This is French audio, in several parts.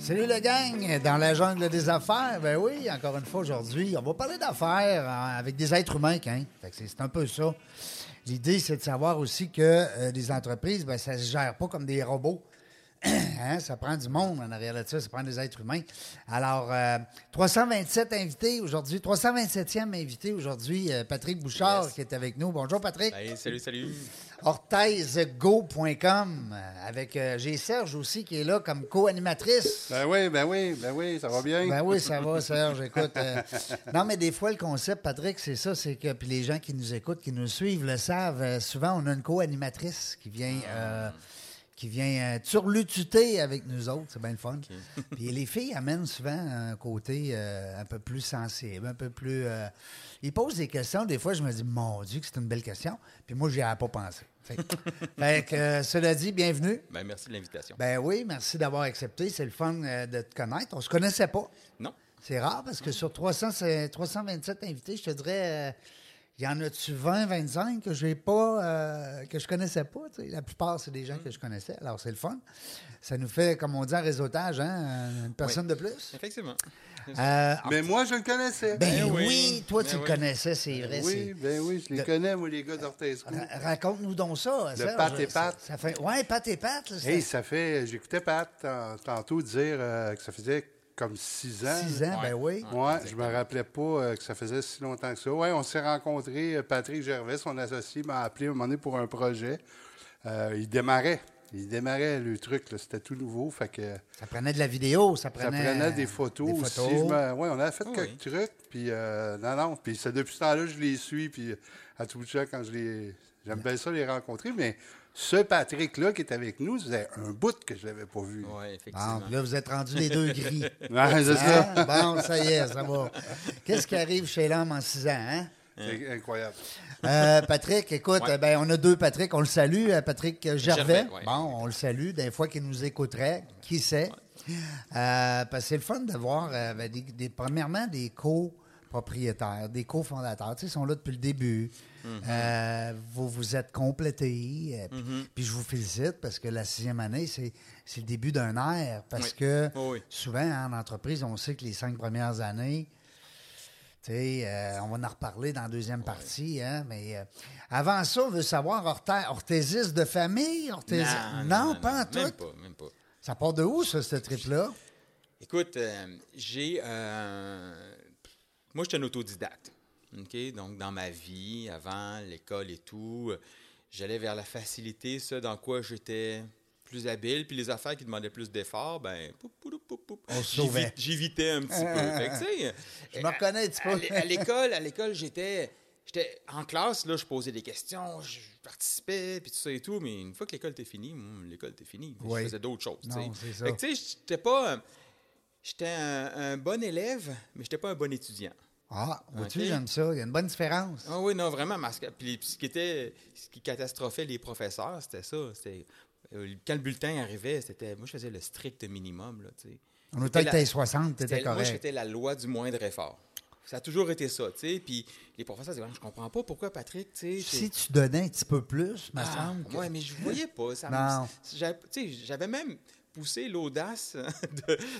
Salut le gang, dans la jungle des affaires. Ben oui, encore une fois aujourd'hui, on va parler d'affaires avec des êtres humains, hein. Fait que c'est un peu ça. L'idée, c'est de savoir aussi que les entreprises, ben ça se gère pas comme des robots. Hein? Ça prend du monde en arrière là-dessus, ça prend des êtres humains. Alors, 327 invités aujourd'hui, 327e invité aujourd'hui, Patrick Bouchard qui est avec nous. Bonjour Patrick. Hey, salut. OrthèseGo.com avec j'ai Serge aussi qui est là comme co-animatrice. Ben oui, ça va bien. Ben oui, ça va Serge, écoute. Non mais des fois le concept Patrick, c'est ça, c'est que puis les gens qui nous écoutent, qui nous suivent le savent, souvent on a une co-animatrice qui vient turlututer avec nous autres. C'est bien le fun. Okay. Puis les filles amènent souvent un côté un peu plus sensible, un peu plus... ils posent des questions. Des fois, je me dis, mon Dieu, que c'est une belle question. Puis moi, j'y avais pas pensé. Fait que, cela dit, bienvenue. Ben, merci de l'invitation. Ben oui, merci d'avoir accepté. C'est le fun de te connaître. On se connaissait pas. Non. C'est rare parce que sur 327 invités, je te dirais... Il y en a-tu 20, 25 que j'ai pas, que je connaissais pas? T'sais. La plupart, c'est des gens que je connaissais. Alors, c'est le fun. Ça nous fait, comme on dit, un réseautage, hein? Une personne de plus. Effectivement. Mais moi, je le connaissais. Ben oui, toi, tu le connaissais, c'est vrai. Oui, je les connais, moi, les gars d'OrthèseGo. Raconte-nous donc ça. Le Pat et Pat. Oui, Pat et Pat. J'écoutais Pat tantôt dire que ça faisait... comme 6 ans. 6 ans, ben oui. Moi, je me rappelais pas que ça faisait si longtemps que ça. Oui, on s'est rencontrés. Patrick Gervais, son associé, m'a appelé à un moment donné pour un projet. Il démarrait le truc, là, c'était tout nouveau. Fait que, ça prenait de la vidéo, ça prenait des photos aussi. Oui, on a fait quelques trucs. Puis, Puis c'est depuis ce temps-là, je les suis. Puis, à tout bout de champ, quand je les. J'aime bien ça les rencontrer, mais. Ce Patrick-là qui est avec nous, c'est un bout que je l'avais pas vu. Oui, effectivement. Bon, là, vous êtes rendus les deux gris. Ouais, c'est ça. Bon, ça y est, ça va. Qu'est-ce qui arrive chez l'homme en 6 ans, hein? C'est incroyable. Patrick, écoute, on a deux Patrick. On le salue, Patrick Gervais. Bon, on le salue. Des fois qu'il nous écouterait, qui sait. Parce que c'est le fun d'avoir, premièrement, des copropriétaires, des cofondateurs. Tu sais, ils sont là depuis le début. Vous vous êtes complétés. Puis je vous félicite parce que la 6e année, c'est le début d'un ère. Parce que souvent, en entreprise, on sait que les 5 premières années, on va en reparler dans la 2e partie. Hein, mais avant ça, on veut savoir orthésiste de famille? Non, pas en tout. Même pas. Ça part de où, ça, ce trip-là? Écoute, moi, je suis un autodidacte. Okay, donc, dans ma vie, avant l'école et tout, j'allais vers la facilité, ça dans quoi j'étais plus habile. Puis les affaires qui demandaient plus d'efforts, j'évitais un petit peu. Fait que, je me reconnais un petit peu. À l'école, j'étais en classe, là, je posais des questions, je participais, puis tout ça et tout. Mais une fois que l'école était finie, je faisais d'autres choses. Non, c'est ça. Fait que, j'étais un bon élève, mais j'étais pas un bon étudiant. Ah, vois-tu, j'aime ça. Il y a une bonne différence. Ah oui, non, vraiment. Puis ce qui catastrophait les professeurs, c'était ça. C'était, quand le bulletin arrivait, moi, je faisais le strict minimum. Là, on était avec tes 60, t'étais correct. Moi, j'étais la loi du moindre effort. Ça a toujours été ça, tu sais. Puis les professeurs disaient, je comprends pas pourquoi, Patrick, tu sais... Si tu donnais un petit peu plus, me semble que... Oui, mais je voyais pas. J'avais même poussé l'audace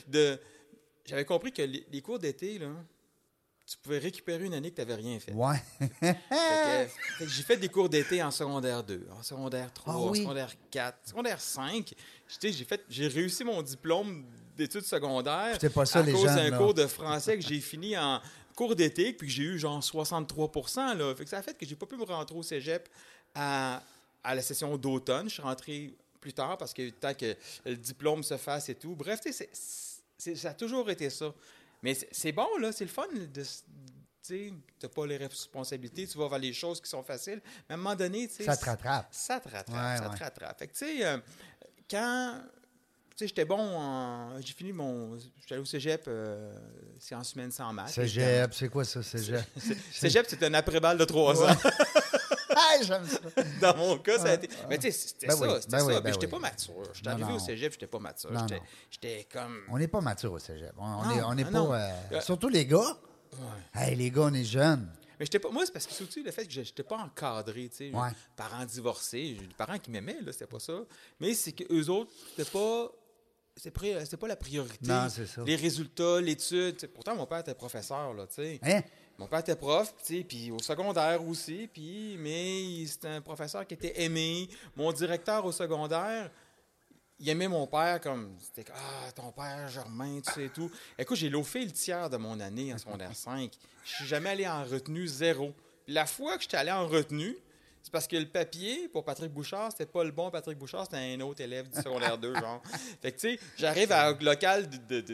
de... J'avais compris que les cours d'été, là... Tu pouvais récupérer une année que tu n'avais rien fait. Ouais. Fait que j'ai fait des cours d'été en secondaire 2, en secondaire 3, en secondaire 4, secondaire 5. J'ai réussi mon diplôme d'études secondaires cours de français que j'ai fini en cours d'été puis que j'ai eu genre 63%. Là. Fait que ça a fait que j'ai pas pu me rentrer au cégep à la session d'automne. Je suis rentré plus tard parce qu'il y a eu le temps que le diplôme se fasse et tout. Bref, ça a toujours été ça. Mais c'est bon, là, c'est le fun de... Tu n'as pas les responsabilités, tu vas vers les choses qui sont faciles. Mais à un moment donné, tu sais... Ça te rattrape. Fait que, tu sais, quand... Tu sais, j'étais bon en... J'ai fini mon... J'étais allé au cégep, c'est en semaine sans maths. Cégep, c'est quoi ça, cégep? Cégep, c'est un après-balle de 3 ans. Hey, j'aime ça. Dans mon cas, ça a été... Mais tu sais, c'était ça. Mais j'étais pas mature. J'étais arrivé au cégep, j'étais pas mature. J'étais comme... On n'est pas mature au cégep. On n'est pas... Surtout les gars... Ouais. Hey, les gars, on est jeunes. Mais j'étais pas. Moi, c'est parce que surtout le fait que j'étais pas encadré, tu sais. Ouais. Parents divorcés, j'ai des parents qui m'aimaient, là, c'était pas ça. Mais c'est qu'eux autres, c'était pas la priorité. Non, c'est ça. Les résultats, l'étude. T'sais. Pourtant, mon père était professeur, là, tu sais. Hein? Mon père était prof, tu sais, puis au secondaire aussi, puis. Mais c'était un professeur qui était aimé. Mon directeur au secondaire. Il aimait mon père comme... C'était ah, ton père, Germain, tu sais, tout. Écoute, j'ai loafé le tiers de mon année en secondaire 5. Je suis jamais allé en retenue 0. La fois que j'étais allé en retenue, c'est parce que le papier pour Patrick Bouchard, c'était pas le bon Patrick Bouchard, c'était un autre élève du secondaire 2, genre. Fait que, tu sais, j'arrive à un local de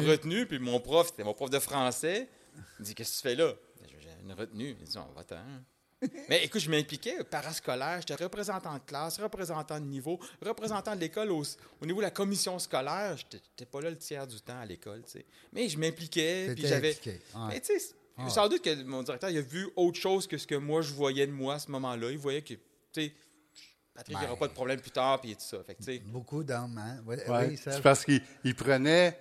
retenue, puis mon prof, c'était mon prof de français. Il dit, qu'est-ce que tu fais là? J'ai une retenue. Il dit, on va t'en... Mais écoute, je m'impliquais parascolaire, j'étais représentant de classe, représentant de niveau, représentant de l'école au niveau de la commission scolaire. J'étais pas là le tiers du temps à l'école, tu sais. Mais je m'impliquais, puis j'avais... Ouais. Mais tu sais, sans doute que mon directeur, il a vu autre chose que ce que moi, je voyais de moi à ce moment-là. Il voyait que, tu sais, Patrick, il n'y aura pas de problème plus tard, puis tout ça. Fait que, tu sais... Beaucoup d'hommes, hein? Oui, ça... C'est parce qu'il prenait...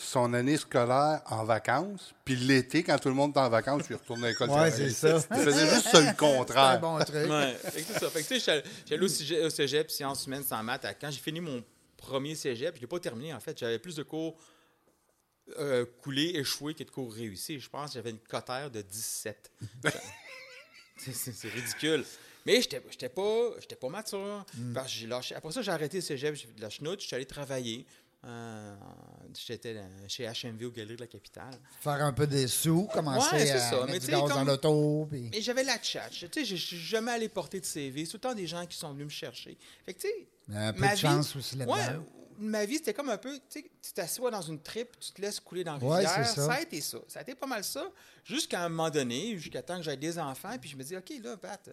son année scolaire en vacances, puis l'été, quand tout le monde est en vacances, tu retournes à l'école. Oui, c'est ça. Tu faisais juste ça, le contraire. C'est un bon truc. Ouais, c'est ça. Fait que, tu sais, j'allais au cégep, sciences humaines, sans maths. Quand j'ai fini mon premier cégep, je ne l'ai pas terminé, en fait. J'avais plus de cours coulés, échoués, que de cours réussis. Je pense que j'avais une cotère de 17. C'est ridicule. Mais j'étais pas mature. Parce que j'ai lâché. Après ça, j'ai arrêté le cégep, j'ai fait de la chenoute, je suis allé travailler. J'étais chez HMV aux Galeries de la Capitale. Faire un peu des sous, commencer à mettre du gaz dans l'auto. Puis... Mais j'avais la tchatche. Je suis jamais allé porter de CV. C'est tout le temps des gens qui sont venus me chercher. Fait que, tu sais, un peu de chance aussi là-dedans. Ouais, ma vie, c'était comme un peu... Tu t'assois dans une tripe, tu te laisses couler dans la rivière. Ça a été ça. Ça a été pas mal ça. Jusqu'à un moment donné, jusqu'à temps que j'aie des enfants. Puis je me dis, OK, là, Pat...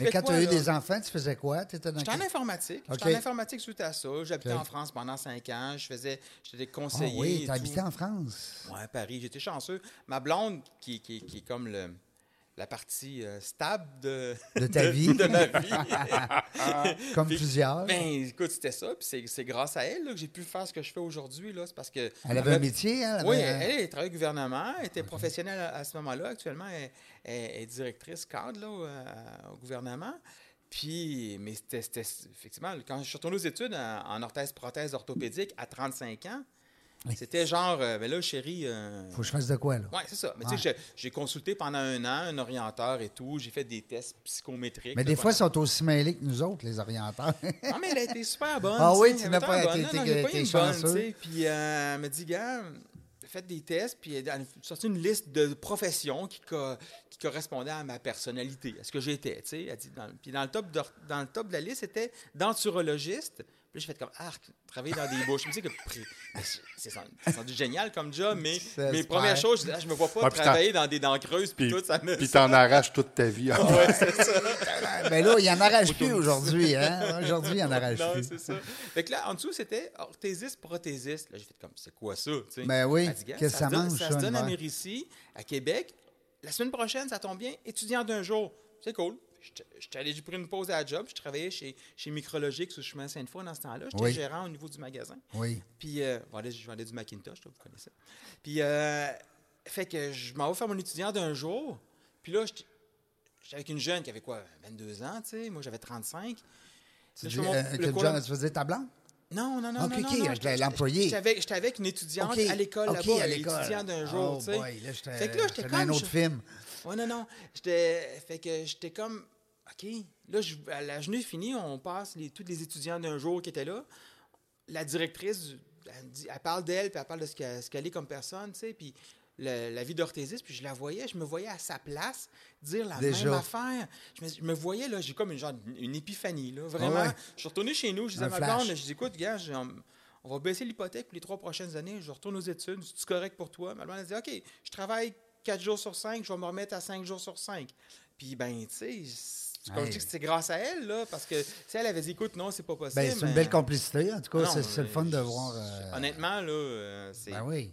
Mais quand tu as eu des enfants, tu faisais quoi? J'étais en informatique. Okay. J'étais en informatique suite à ça. J'habitais en France pendant 5 ans. J'étais conseiller. Oh oui, tu habitais en France? Oui, à Paris. J'étais chanceux. Ma blonde, qui est comme la partie stable de ma vie. Comme puis, plusieurs. Ben, écoute, c'était ça. Puis c'est grâce à elle là, que j'ai pu faire ce que je fais aujourd'hui. Là. C'est parce que elle avait un métier? Oui, elle travaillait au gouvernement. Elle était professionnelle à ce moment-là. Actuellement, elle est directrice cadre là, au gouvernement. Puis, mais c'était effectivement, quand je suis retourné aux études en orthèse-prothèse orthopédique à 35 ans, c'était genre, mais là, chérie... Faut que je fasse de quoi, là? Oui, c'est ça. Mais tu sais, j'ai consulté pendant 1 an un orienteur et tout. J'ai fait des tests psychométriques. Mais des fois, ils sont aussi mêlés que nous autres, les orienteurs. Non, mais elle a été super bonne. Ah oui, tu n'as pas été chanceux. Puis elle m'a dit, gars, faites des tests. Puis elle a sorti une liste de professions qui correspondait à ma personnalité, à ce que j'étais, tu sais. Puis dans le top de la liste, c'était denturologiste. Puis j'ai fait comme, travailler dans des bouches. Je me disais que c'est génial comme job, mais mes premières choses, je me vois pas travailler dans des dents creuses. Puis tout, ça me... Puis t'en arraches toute ta vie. Ah ouais, c'est ça. Ben là, il en arrache plus aujourd'hui. Hein? Aujourd'hui, il en arrache plus. Non, c'est ça. Fait que là, en dessous, c'était orthésiste, prothésiste. Là, j'ai fait comme, c'est quoi ça? Tu sais? Ben oui, qu'est-ce que ça mange? Ça se donne à Mérici, à Québec. La semaine prochaine, ça tombe bien, étudiant d'un jour. C'est cool. J'ai pris une pause à la job. Je travaillais chez Micrologique sur le chemin Sainte-Foy dans ce temps-là. J'étais gérant au niveau du magasin. Oui. Puis, je vendais du Macintosh, vous connaissez. Puis, fait que je m'en vais faire mon étudiant d'un jour. Puis là, j'étais avec une jeune qui avait quoi, 22 ans, tu sais. Moi, j'avais 35. Tu faisais ta blonde? Non. OK, l'employé. J'étais avec une étudiante à l'école là-bas. L'étudiant d'un jour, tu sais. Fait que là, j'étais comme... un autre film. Ouais, non. Fait que j'étais comme... OK. Là, à la journée finie, on passe tous les étudiants d'un jour qui étaient là. La directrice, elle parle d'elle, puis elle parle de ce qu'elle est comme personne, tu sais, puis la vie d'orthésiste, puis je me voyais à sa place dire la même affaire. Je me voyais, là, j'ai comme une épiphanie, là, vraiment. Ouais. Je suis retourné chez nous, je disais à ma blonde, je dis, écoute, gars, on va baisser l'hypothèque pour les 3 prochaines années, je retourne aux études, c'est correct pour toi? Ma blonde a dit, OK, je travaille 4 jours sur 5, je vais me remettre à 5 jours sur 5. Puis, ben, tu sais, comme je dis que c'est grâce à elle, là, parce que si elle avait dit, écoute, non, c'est pas possible. Ben, c'est une belle complicité, en tout cas, c'est le fun de voir. Honnêtement, là, c'est. Ben oui.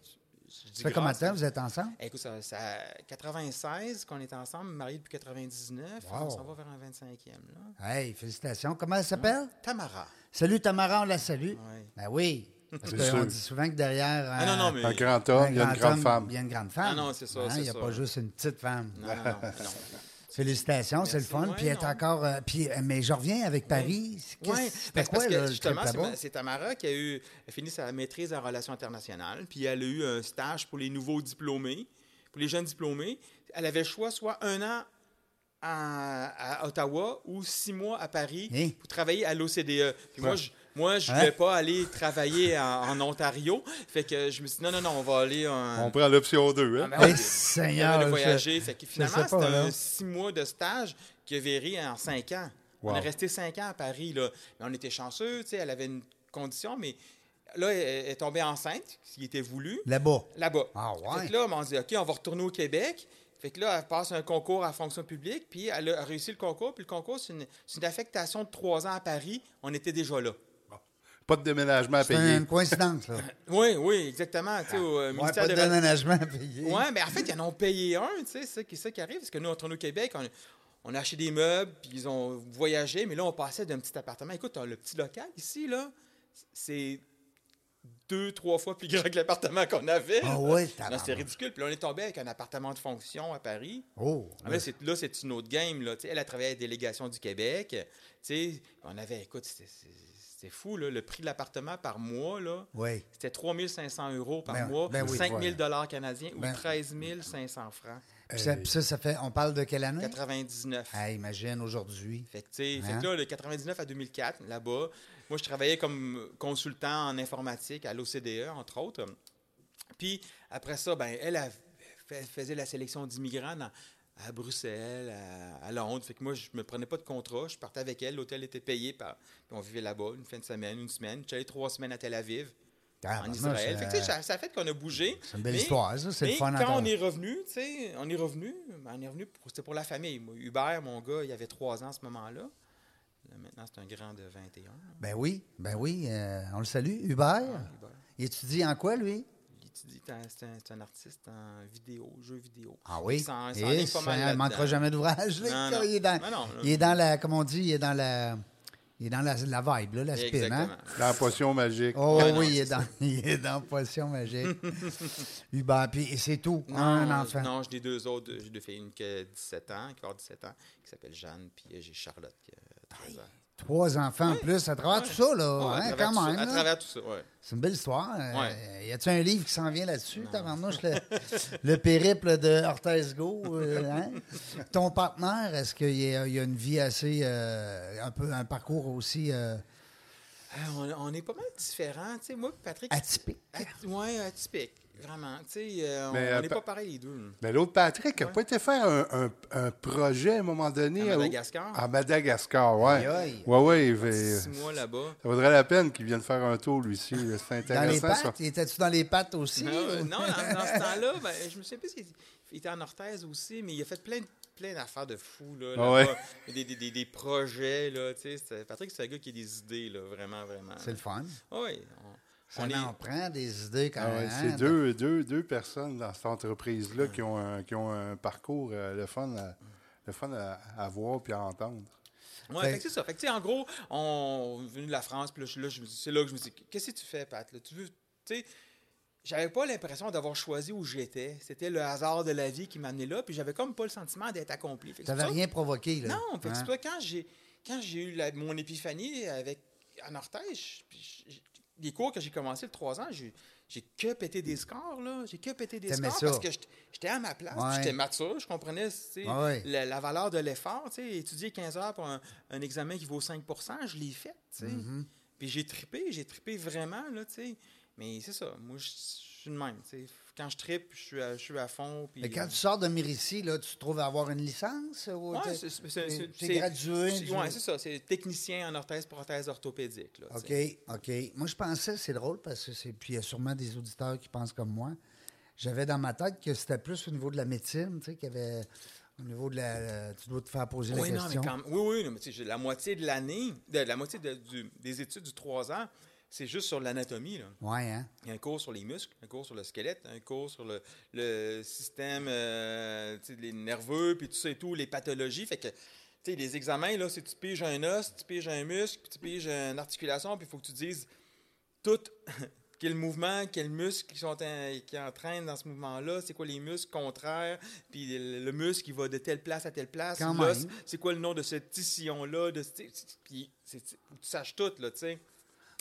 Ça fait combien de temps vous êtes ensemble? Écoute, ça 96 qu'on est ensemble, mariés depuis 99. Wow. On s'en va vers un 25e. Là. Hey, félicitations. Comment elle s'appelle? Tamara. Salut Tamara, on la salue. Oui. Ben oui. Parce qu'on dit souvent que derrière un grand homme, il y a une grande femme. Il y a une grande femme. Ah non, c'est ça. Il n'y a pas juste une petite femme. Non. Félicitations, c'est le fun. Puis elle est encore. Mais je reviens avec Paris. Oui, parce que justement, c'est Tamara qui a fini sa maîtrise en relations internationales. Puis elle a eu un stage pour les nouveaux diplômés, pour les jeunes diplômés. Elle avait le choix soit 1 an à Ottawa ou 6 mois à Paris pour travailler à l'OCDE. Puis moi, je ne voulais pas aller travailler en Ontario. Fait que je me suis dit, non, on va aller... On prend l'option 2. Hein? Ah, ben, Seigneur! On a voyagé. Fait que finalement, c'était 6 mois de stage qui a viré en 5 ans. Wow. On est resté 5 ans à Paris. Là. Mais on était chanceux. Elle avait une condition, mais là, elle est tombée enceinte, ce qui était voulu. Là-bas. Ah, ouais. Fait que là, on dit, OK, on va retourner au Québec. Fait que là, elle passe un concours à fonction publique, puis elle a réussi le concours. Puis le concours, c'est une affectation de 3 ans à Paris. On était déjà là. Pas de déménagement à payer. C'est une coïncidence, là. Oui, exactement. Pas de déménagement à payer. Oui, mais en fait, ils en ont payé un, tu sais, c'est ça qui arrive. Parce que nous, entre nous au Québec, on a acheté des meubles, puis ils ont voyagé, mais là, on passait d'un petit appartement. Écoute, le petit local ici, là, c'est 2-3 fois plus grand que l'appartement qu'on avait. Ah oui, c'est ridicule. Puis là, on est tombé avec un appartement de fonction à Paris. Oh. Oui. Là, c'est une autre game, là. T'sais, elle a travaillé à la délégation du Québec. T'sais, on avait, écoute, c'est fou, là, le prix de l'appartement par mois, là, c'était 3 500 € par mois, ou 5 000 $ canadiens ou 13 500 francs. Ça fait, on parle de quelle année? 99. Ah, imagine, aujourd'hui. Fait que, fait que là, de 99 à 2004, là-bas, moi, je travaillais comme consultant en informatique à l'OCDE, entre autres. Puis, après ça, ben, elle faisait la sélection d'immigrants à Bruxelles, à Londres. Fait que moi, je me prenais pas de contrat. Je partais avec elle. L'hôtel était payé. Puis on vivait là-bas une fin de semaine, une semaine. J'allais 3 semaines à Tel Aviv, en Israël. Fait que, ça fait qu'on a bougé. C'est une belle histoire, ça. C'est le fun. Quand on est revenu, c'était pour la famille. Moi, Hubert, mon gars, il avait 3 ans à ce moment-là. Là, maintenant, c'est un grand de 21. Là. Ben oui. On le salue. Hubert. Il étudie en quoi, lui? C'est un artiste en vidéo, jeux vidéo. Ah oui? Il ne manquera jamais d'ouvrage. Non. Il est dans la vibe, là, la spin. Hein? Dans Potion Magique. Il est dans Potion Magique. Hubert, puis c'est tout. Non, j'ai deux autres. J'ai deux filles, une qui a 17 ans, qui s'appelle Jeanne, puis j'ai Charlotte qui a 13 ans. 3 enfants en plus, à travers tout ça, là, quand même. À travers tout ça, oui. C'est une belle histoire. Y a-t-il un livre qui s'en vient là-dessus? Tabarnouche, le périple de OrthèseGo. Ton partenaire, est-ce qu'il y a une vie assez... un parcours aussi... On est pas mal différents. T'sais, moi et Patrick... Atypique. Oui, atypique. Vraiment. On n'est pas pareils les deux. Mais l'autre Patrick n'a pas été faire un projet à un moment donné. À Madagascar. À Madagascar, oui. Oui. 6 mois là-bas. Ça vaudrait la peine qu'il vienne faire un tour, lui, ici. C'est intéressant. Dans les pattes? Ça. Étais-tu dans les pattes aussi? Non, dans ce temps-là, ben, je me souviens plus s'il était en orthèse aussi, mais il a fait plein d'affaires de fous, là, des projets, là, tu sais. Patrick, c'est un gars qui a des idées, là, vraiment, vraiment. C'est le fun. Oui, on en prend des idées quand même. C'est deux personnes dans cette entreprise-là qui ont un parcours le fun à voir et à entendre. Oui, c'est ça. Fait que, en gros, on est venu de la France, puis là, c'est là que je me dis, qu'est-ce que tu fais, Pat? Là, tu veux, tu sais, j'avais pas l'impression d'avoir choisi où j'étais. C'était le hasard de la vie qui m'amenait là, puis j'avais comme pas le sentiment d'être accompli. Tu n'avais rien provoqué, là. Non, fait que c'est pas quand j'ai eu mon épiphanie en orthèse, les cours que j'ai commencé le 3 ans, j'ai que pété des scores, là. J'ai que pété des scores parce que j'étais à ma place, j'étais mature, je comprenais la valeur de l'effort. Étudier 15 heures pour un examen qui vaut 5 %, je l'ai fait. Mm-hmm. Puis j'ai trippé vraiment, là, tu sais. Mais c'est ça, moi, je suis de même. T'sais. quand je trippe, je suis à fond. Puis, mais quand tu sors de Mérici, là, tu te trouves à avoir une licence? Oui, c'est gradué? Oui, c'est ça. C'est technicien en orthèse, prothèse orthopédique. Là, OK, t'sais. OK. Moi, je pensais, c'est drôle, parce que puis il y a sûrement des auditeurs qui pensent comme moi. J'avais dans ma tête que c'était plus au niveau de la médecine, tu sais, qu'il y avait... Au niveau de la... Tu dois te faire poser la question. Mais tu sais, la moitié de l'année, la moitié des études du 3 ans, c'est juste sur l'anatomie, là. Oui, hein? Il y a un cours sur les muscles, un cours sur le squelette, un cours sur le système les nerveux, puis tout ça et tout, les pathologies. Fait que, tu sais, les examens, là, c'est tu piges un os, tu piges un muscle, puis tu piges une articulation, puis il faut que tu dises tout... Quel mouvement, quels muscles qui entraînent dans ce mouvement-là, c'est quoi les muscles contraires, puis le muscle qui va de telle place à telle place, l'os, c'est quoi le nom de ce petit sillon-là, puis tu saches tout, là, tu sais.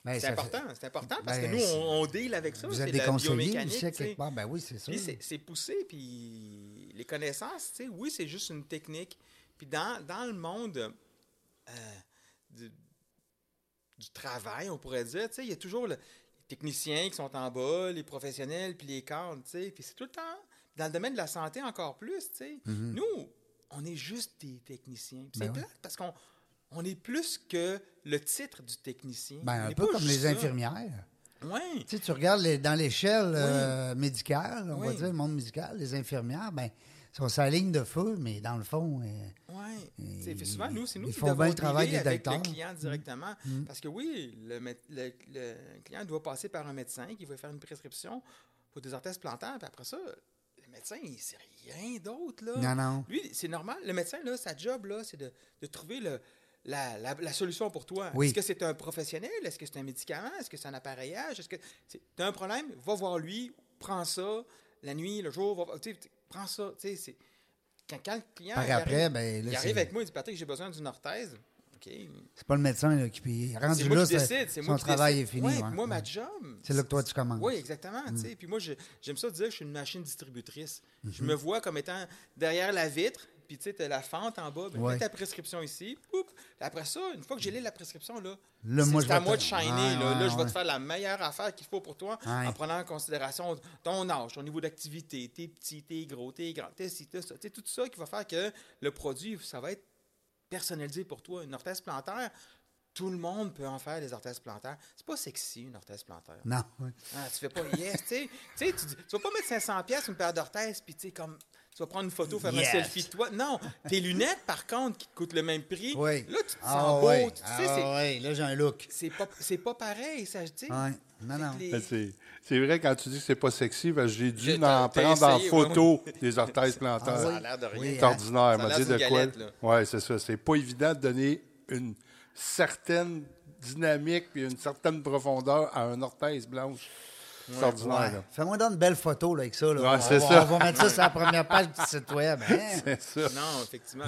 Ben, c'est important parce que nous, on deal avec ça. Vous êtes des conseillers, vous savez, quelque part, ben oui, c'est sûr. C'est poussé, puis les connaissances, tu sais, oui, c'est juste une technique. Puis dans le monde du travail, on pourrait dire, tu sais, il y a toujours... techniciens qui sont en bas, les professionnels, puis les cadres, tu sais, puis c'est tout le temps, dans le domaine de la santé encore plus, tu sais, nous, on est juste des techniciens, puis c'est plate, parce qu'on est plus que le titre du technicien. Ben, un peu comme les infirmières. Oui. Tu sais, tu regardes dans l'échelle médicale, on va dire, le monde médical, les infirmières, ben sont sur la ligne de feu, mais dans le fond... Oui, souvent, nous, c'est nous qui devons travailler avec le client directement. Parce que oui, le client doit passer par un médecin qui va faire une prescription pour des orthèses plantaires, puis après ça, le médecin, il ne sait rien d'autre, là. Non. Lui, c'est normal. Le médecin, là, sa job, là, c'est de trouver la solution pour toi. Oui. Est-ce que c'est un professionnel? Est-ce que c'est un médicament? Est-ce que c'est un appareillage? Est-ce que tu as un problème? Va voir lui, prends ça, la nuit, le jour, prends ça, tu sais, c'est... Quand le client arrive avec moi, il dit « Patrick, j'ai besoin d'une orthèse. Okay. » C'est pas le médecin là, qui paye. Rendu là, son travail est fini. Ouais, hein? Moi, ma job... C'est là que toi, tu commences. Oui, exactement. Puis moi, j'aime ça dire que je suis une machine distributrice. Je me vois comme étant derrière la vitre, puis tu sais, t'as la fente en bas, mets ta prescription ici, après ça, une fois que j'ai lu la prescription, là c'est à moi de shiner. Je vais te faire la meilleure affaire qu'il faut pour toi en prenant en considération ton âge, ton niveau d'activité, t'es petit, t'es gros, t'es grand, t'es ci, t'es ça. T'sais, tout ça qui va faire que le produit, ça va être personnalisé pour toi. Une orthèse plantaire, tout le monde peut en faire des orthèses plantaires. C'est pas sexy, une orthèse plantaire. Non. Oui. Ah, tu fais pas « yes », tu vas pas mettre 500$ une paire d'orthèses, puis tu sais, comme... Tu vas prendre une photo, faire un selfie de toi. Non, tes lunettes, par contre, qui te coûtent le même prix, là, tu te sens beau. Oui. Là, j'ai un look. C'est pas pareil, ça, je dis. Oui. Non. C'est vrai, quand tu dis que c'est pas sexy, ben, j'ai dû m'en prendre en photo des orthèses plantaires. Ça a l'air de rien. C'est ordinaire. Ça a l'air de quoi? Oui, c'est ça. C'est pas évident de donner une certaine dynamique et une certaine profondeur à une orthèse blanche. C'est ordinaire. Ouais. Fais-moi donc une belle photo là, avec ça. Là. Ouais, on va mettre ça sur la première page du site web. Hein? C'est ça. Non, effectivement.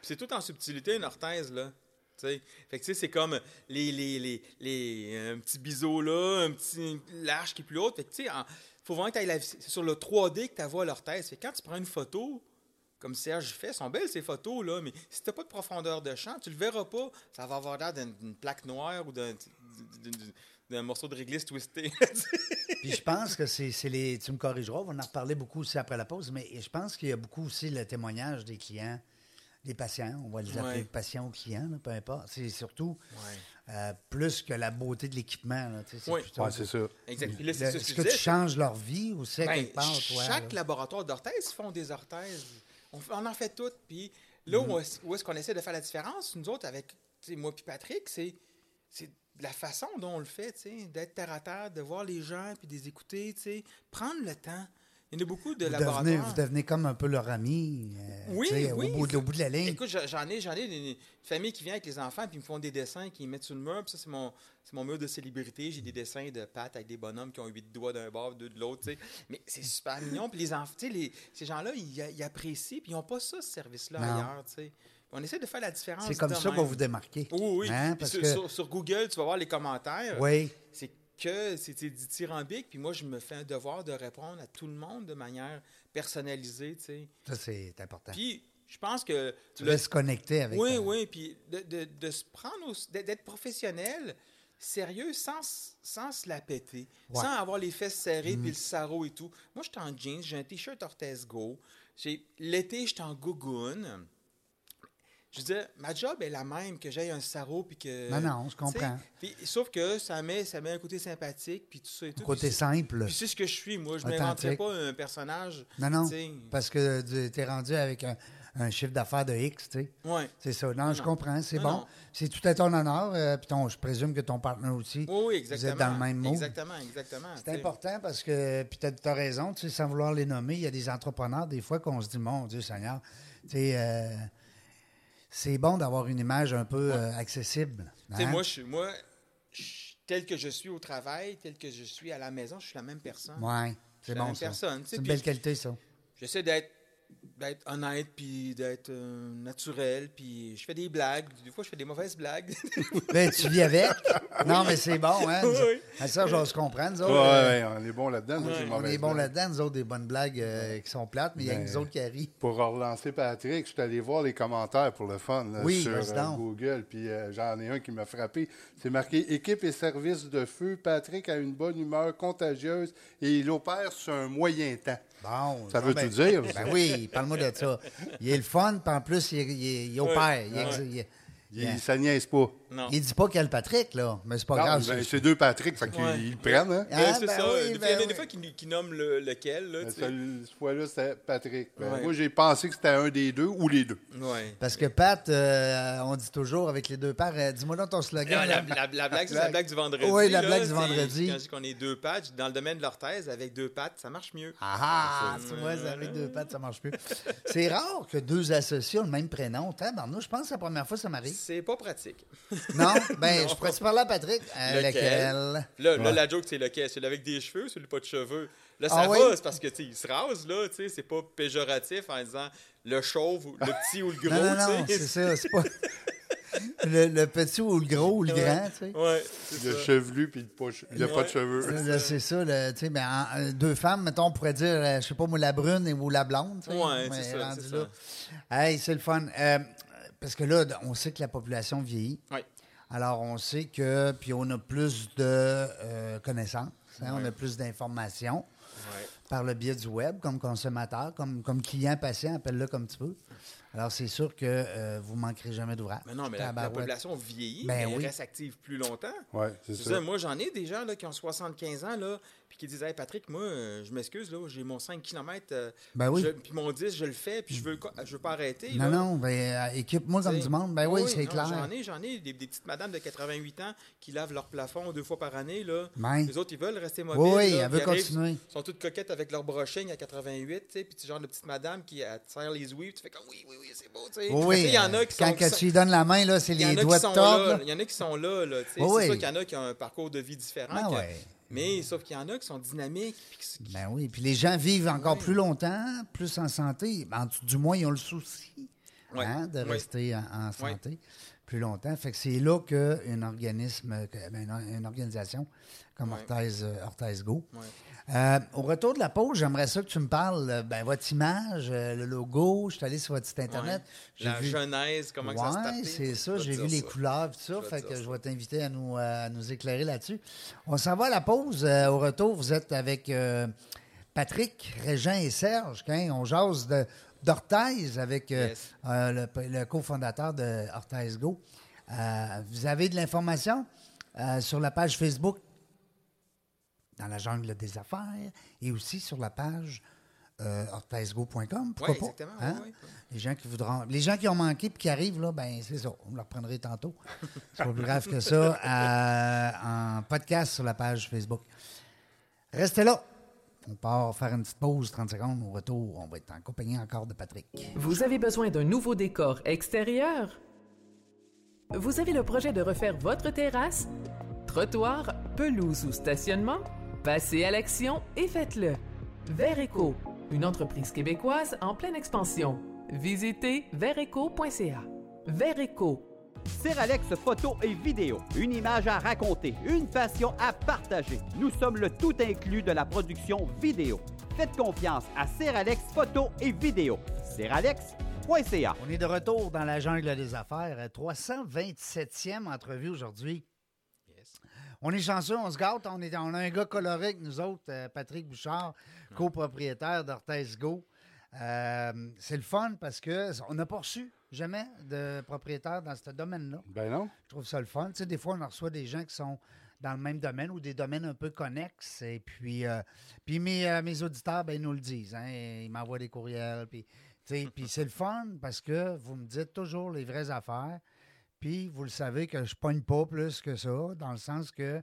C'est tout en subtilité, une orthèse, là. Fait que, c'est comme un petit biseau là, un petit l'arche qui est plus haute. Fait que, faut vraiment que tu ailles c'est sur le 3D que tu vois l'orthèse. Fait que quand tu prends une photo, comme Serge fait, sont belles ces photos, là, mais si tu n'as pas de profondeur de champ, tu le verras pas. Ça va avoir l'air d'une plaque noire ou d'un morceau de réglisse twisté. Puis je pense que tu me corrigeras, on va en reparler beaucoup aussi après la pause, mais je pense qu'il y a beaucoup aussi le témoignage des clients, des patients, on va les appeler patients ou clients, là, peu importe. C'est surtout plus que la beauté de l'équipement. Là, c'est ça. Exactement. Est-ce que tu changes leur vie ou c'est quelque part, toi? Chaque laboratoire d'orthèses font des orthèses. On en fait toutes. Puis là, où est-ce qu'on essaie de faire la différence, nous autres, avec moi puis Patrick, c'est la façon dont on le fait, d'être terre à terre, de voir les gens, puis de les écouter, prendre le temps. Il y en a beaucoup de laboratoires. Vous devenez comme un peu leur ami, au bout de la ligne. Écoute, j'en ai une famille qui vient avec les enfants, puis ils me font des dessins qu'ils mettent sur le mur, puis ça, c'est mon mur de célébrité. J'ai des dessins de pattes avec des bonhommes qui ont 8 doigts d'un bord, 2 de l'autre, tu sais. Mais c'est super mignon, puis les enfants, ces gens-là, ils apprécient, puis ils n'ont pas ça, ce service-là ailleurs, tu sais. On essaie de faire la différence. C'est comme ça qu'on va vous démarquer. Oui. Hein, parce que... sur Google, tu vas voir les commentaires. Oui. C'est que c'est dithyrambique. Puis moi, je me fais un devoir de répondre à tout le monde de manière personnalisée. Tu sais. Ça, c'est important. Puis je pense que... Tu vas se connecter avec... Oui. Puis d'être professionnel, sérieux, sans se la péter, ouais, sans avoir les fesses serrées puis le sarrau et tout. Moi, j'étais en jeans, j'ai un t-shirt OrthèseGo. L'été, j'étais en gougoune. Je veux dire, ma job est la même que j'aille un sarrau puis que... Non, je comprends. Pis, sauf que ça met un côté sympathique puis tout ça et tout. Un côté simple. Puis c'est ce que je suis, moi. Je ne m'inventerais pas un personnage. Non, t'sais, parce que tu es rendu avec un chiffre d'affaires de X, tu sais. Oui. C'est ça. Non, je comprends. C'est bon. Non. C'est tout à ton honneur. Puis je présume que ton partenaire aussi. Oui, exactement. Vous êtes dans le même mot. Exactement. C'est important parce que... Puis tu as raison, tu sais, sans vouloir les nommer, il y a des entrepreneurs, des fois, qu'on se dit, mon Dieu Seigneur, tu sais... c'est bon d'avoir une image un peu accessible. Hein? Moi, tel que je suis au travail, tel que je suis à la maison, je suis la même personne. Oui, c'est bon ça. C'est une belle qualité, ça. J'essaie d'être honnête, puis d'être naturel, puis je fais des blagues. Des fois, je fais des mauvaises blagues. Ben, tu vis avec? Non, mais c'est bon, hein? Oui. Ça, genre, se comprend, nous autres. On est bons là-dedans. Nous autres, des bonnes blagues qui sont plates, mais il y a que nous autres qui arrivent. Pour relancer Patrick, je suis allé voir les commentaires pour le fun là, sur Google, puis j'en ai un qui m'a frappé. C'est marqué « Équipe et service de feu, Patrick a une bonne humeur contagieuse et il opère sur un moyen temps. » Bon, ça veut tout dire. Ben oui, parle-moi de ça. Il est le fun, puis en plus, il opère. Ça niaise pas. Non. Il dit pas qu'il y a le Patrick, là, mais c'est pas grave. Ben, c'est deux Patrick, fait qu'ils le prennent. Hein? C'est ça. Il y a des fois qu'ils nomment lequel. Là, cette fois-là, c'était Patrick. Moi, j'ai pensé que c'était un des deux ou les deux. Ouais. Parce que Pat, on dit toujours avec les deux paires, dis-moi donc ton slogan. Non, la blague, c'est la blague du vendredi. Oui, la blague du vendredi. Quand je dis qu'on est deux pattes, dans le domaine de l'orthèse, avec deux pattes, ça marche mieux. Ah, tu vois, avec deux pattes, ça marche mieux. C'est rare que deux associés ont le même prénom. Je pense que la première fois, ça m'arrive. C'est pas pratique. Non, je pourrais te parler à Patrick. Lequel? Là, la joke, c'est lequel? Celui avec des cheveux ou celui pas de cheveux? Là, ça va, c'est parce que il se rase, là, tu sais, c'est pas péjoratif en disant le chauve, ou le petit ou le gros. Non, c'est ça, c'est pas... le petit ou le gros ou le grand, tu sais. Ouais, le chevelu puis le pas de cheveux. C'est ça, tu sais, deux femmes, mettons, on pourrait dire, je sais pas moi, la brune ou la blonde, tu sais. Ouais, c'est ça. Hey, c'est le fun. Parce que là, on sait que la population vieillit. Oui. Alors, on sait que... Puis, on a plus de connaissances. Hein, oui. On a plus d'informations par le biais du web, comme consommateur, comme client, patient, appelle-le comme tu veux. Alors, c'est sûr que vous ne manquerez jamais d'ouvrage. Mais non, mais la population vieillit, mais elle reste active plus longtemps. Oui, c'est ça. Moi, j'en ai des gens là, qui ont 75 ans, là, puis qui disent « Hey, Patrick, moi, je m'excuse, là, j'ai mon 5 km, puis mon 10, je le fais, puis je veux pas arrêter. » Non, là. Non, équipe-moi dans du monde. C'est clair. J'en ai des petites madames de 88 ans qui lavent leur plafond 2 fois par année. Là. Les autres, ils veulent rester mobiles. Oui, elles veulent continuer. Ils sont toutes coquettes avec leur brushing à 88, tu sais, puis genre de petite madame qui tire les ouïes, tu fais comme « Oui, c'est beau, tu sais. » Il y en a qui sont... Quand tu lui donnes la main, là, c'est les doigts de tort. Il y en a qui sont là, là, tu sais. C'est sûr qu'il y en a qui ont un parcours de vie différent. Mais sauf qu'il y en a qui sont dynamiques. Puis les gens vivent encore plus longtemps, plus en santé. Du moins, ils ont le souci de rester en santé plus longtemps. Fait que c'est là qu'un organisme, une organisation comme OrthèseGo. Au retour de la pause, j'aimerais ça que tu me parles votre image, le logo. Je suis allé sur votre site Internet. La genèse, comment ça se tapait. C'est ça. J'ai vu les couleurs et tout ça. Fait que je vais t'inviter à nous éclairer là-dessus. On s'en va à la pause. Au retour, vous êtes avec Patrick, Régent et Serge. On jase d'Orthèse avec le cofondateur de OrthèseGo. Vous avez de l'information sur la page Facebook dans la jungle des affaires et aussi sur la page orthesgo.com. Pourquoi pas? Exactement, oui. Les gens qui ont manqué et qui arrivent, là, c'est ça. On leur prendrait tantôt. C'est pas plus grave que ça. En podcast sur la page Facebook. Restez là. On part faire une petite pause, 30 secondes. Au retour, on va être en compagnie encore de Patrick. Vous avez besoin d'un nouveau décor extérieur? Vous avez le projet de refaire votre terrasse, trottoir, pelouse ou stationnement? Passez à l'action et faites-le. Verreco, une entreprise québécoise en pleine expansion. Visitez verreco.ca. Verreco. Serre-Alex Photo et Vidéo. Une image à raconter, une passion à partager. Nous sommes le tout inclus de la production vidéo. Faites confiance à Serre-Alex Photo et Vidéo. Serre-Alex.ca. On est de retour dans la jungle des affaires. 327e entrevue aujourd'hui. on est chanceux, on se gâte. On a un gars coloré avec nous autres, Patrick Bouchard, copropriétaire d'OrthèseGo. C'est le fun parce qu'on n'a pas reçu jamais de propriétaire dans ce domaine-là. Ben non. Je trouve ça le fun. Tu sais, des fois, on reçoit des gens qui sont dans le même domaine ou des domaines un peu connexes. Et puis, mes auditeurs, ben, ils nous le disent. Hein, ils m'envoient des courriels. Puis c'est le fun parce que vous me dites toujours les vraies affaires. Puis vous le savez que je pogne pas plus que ça, dans le sens que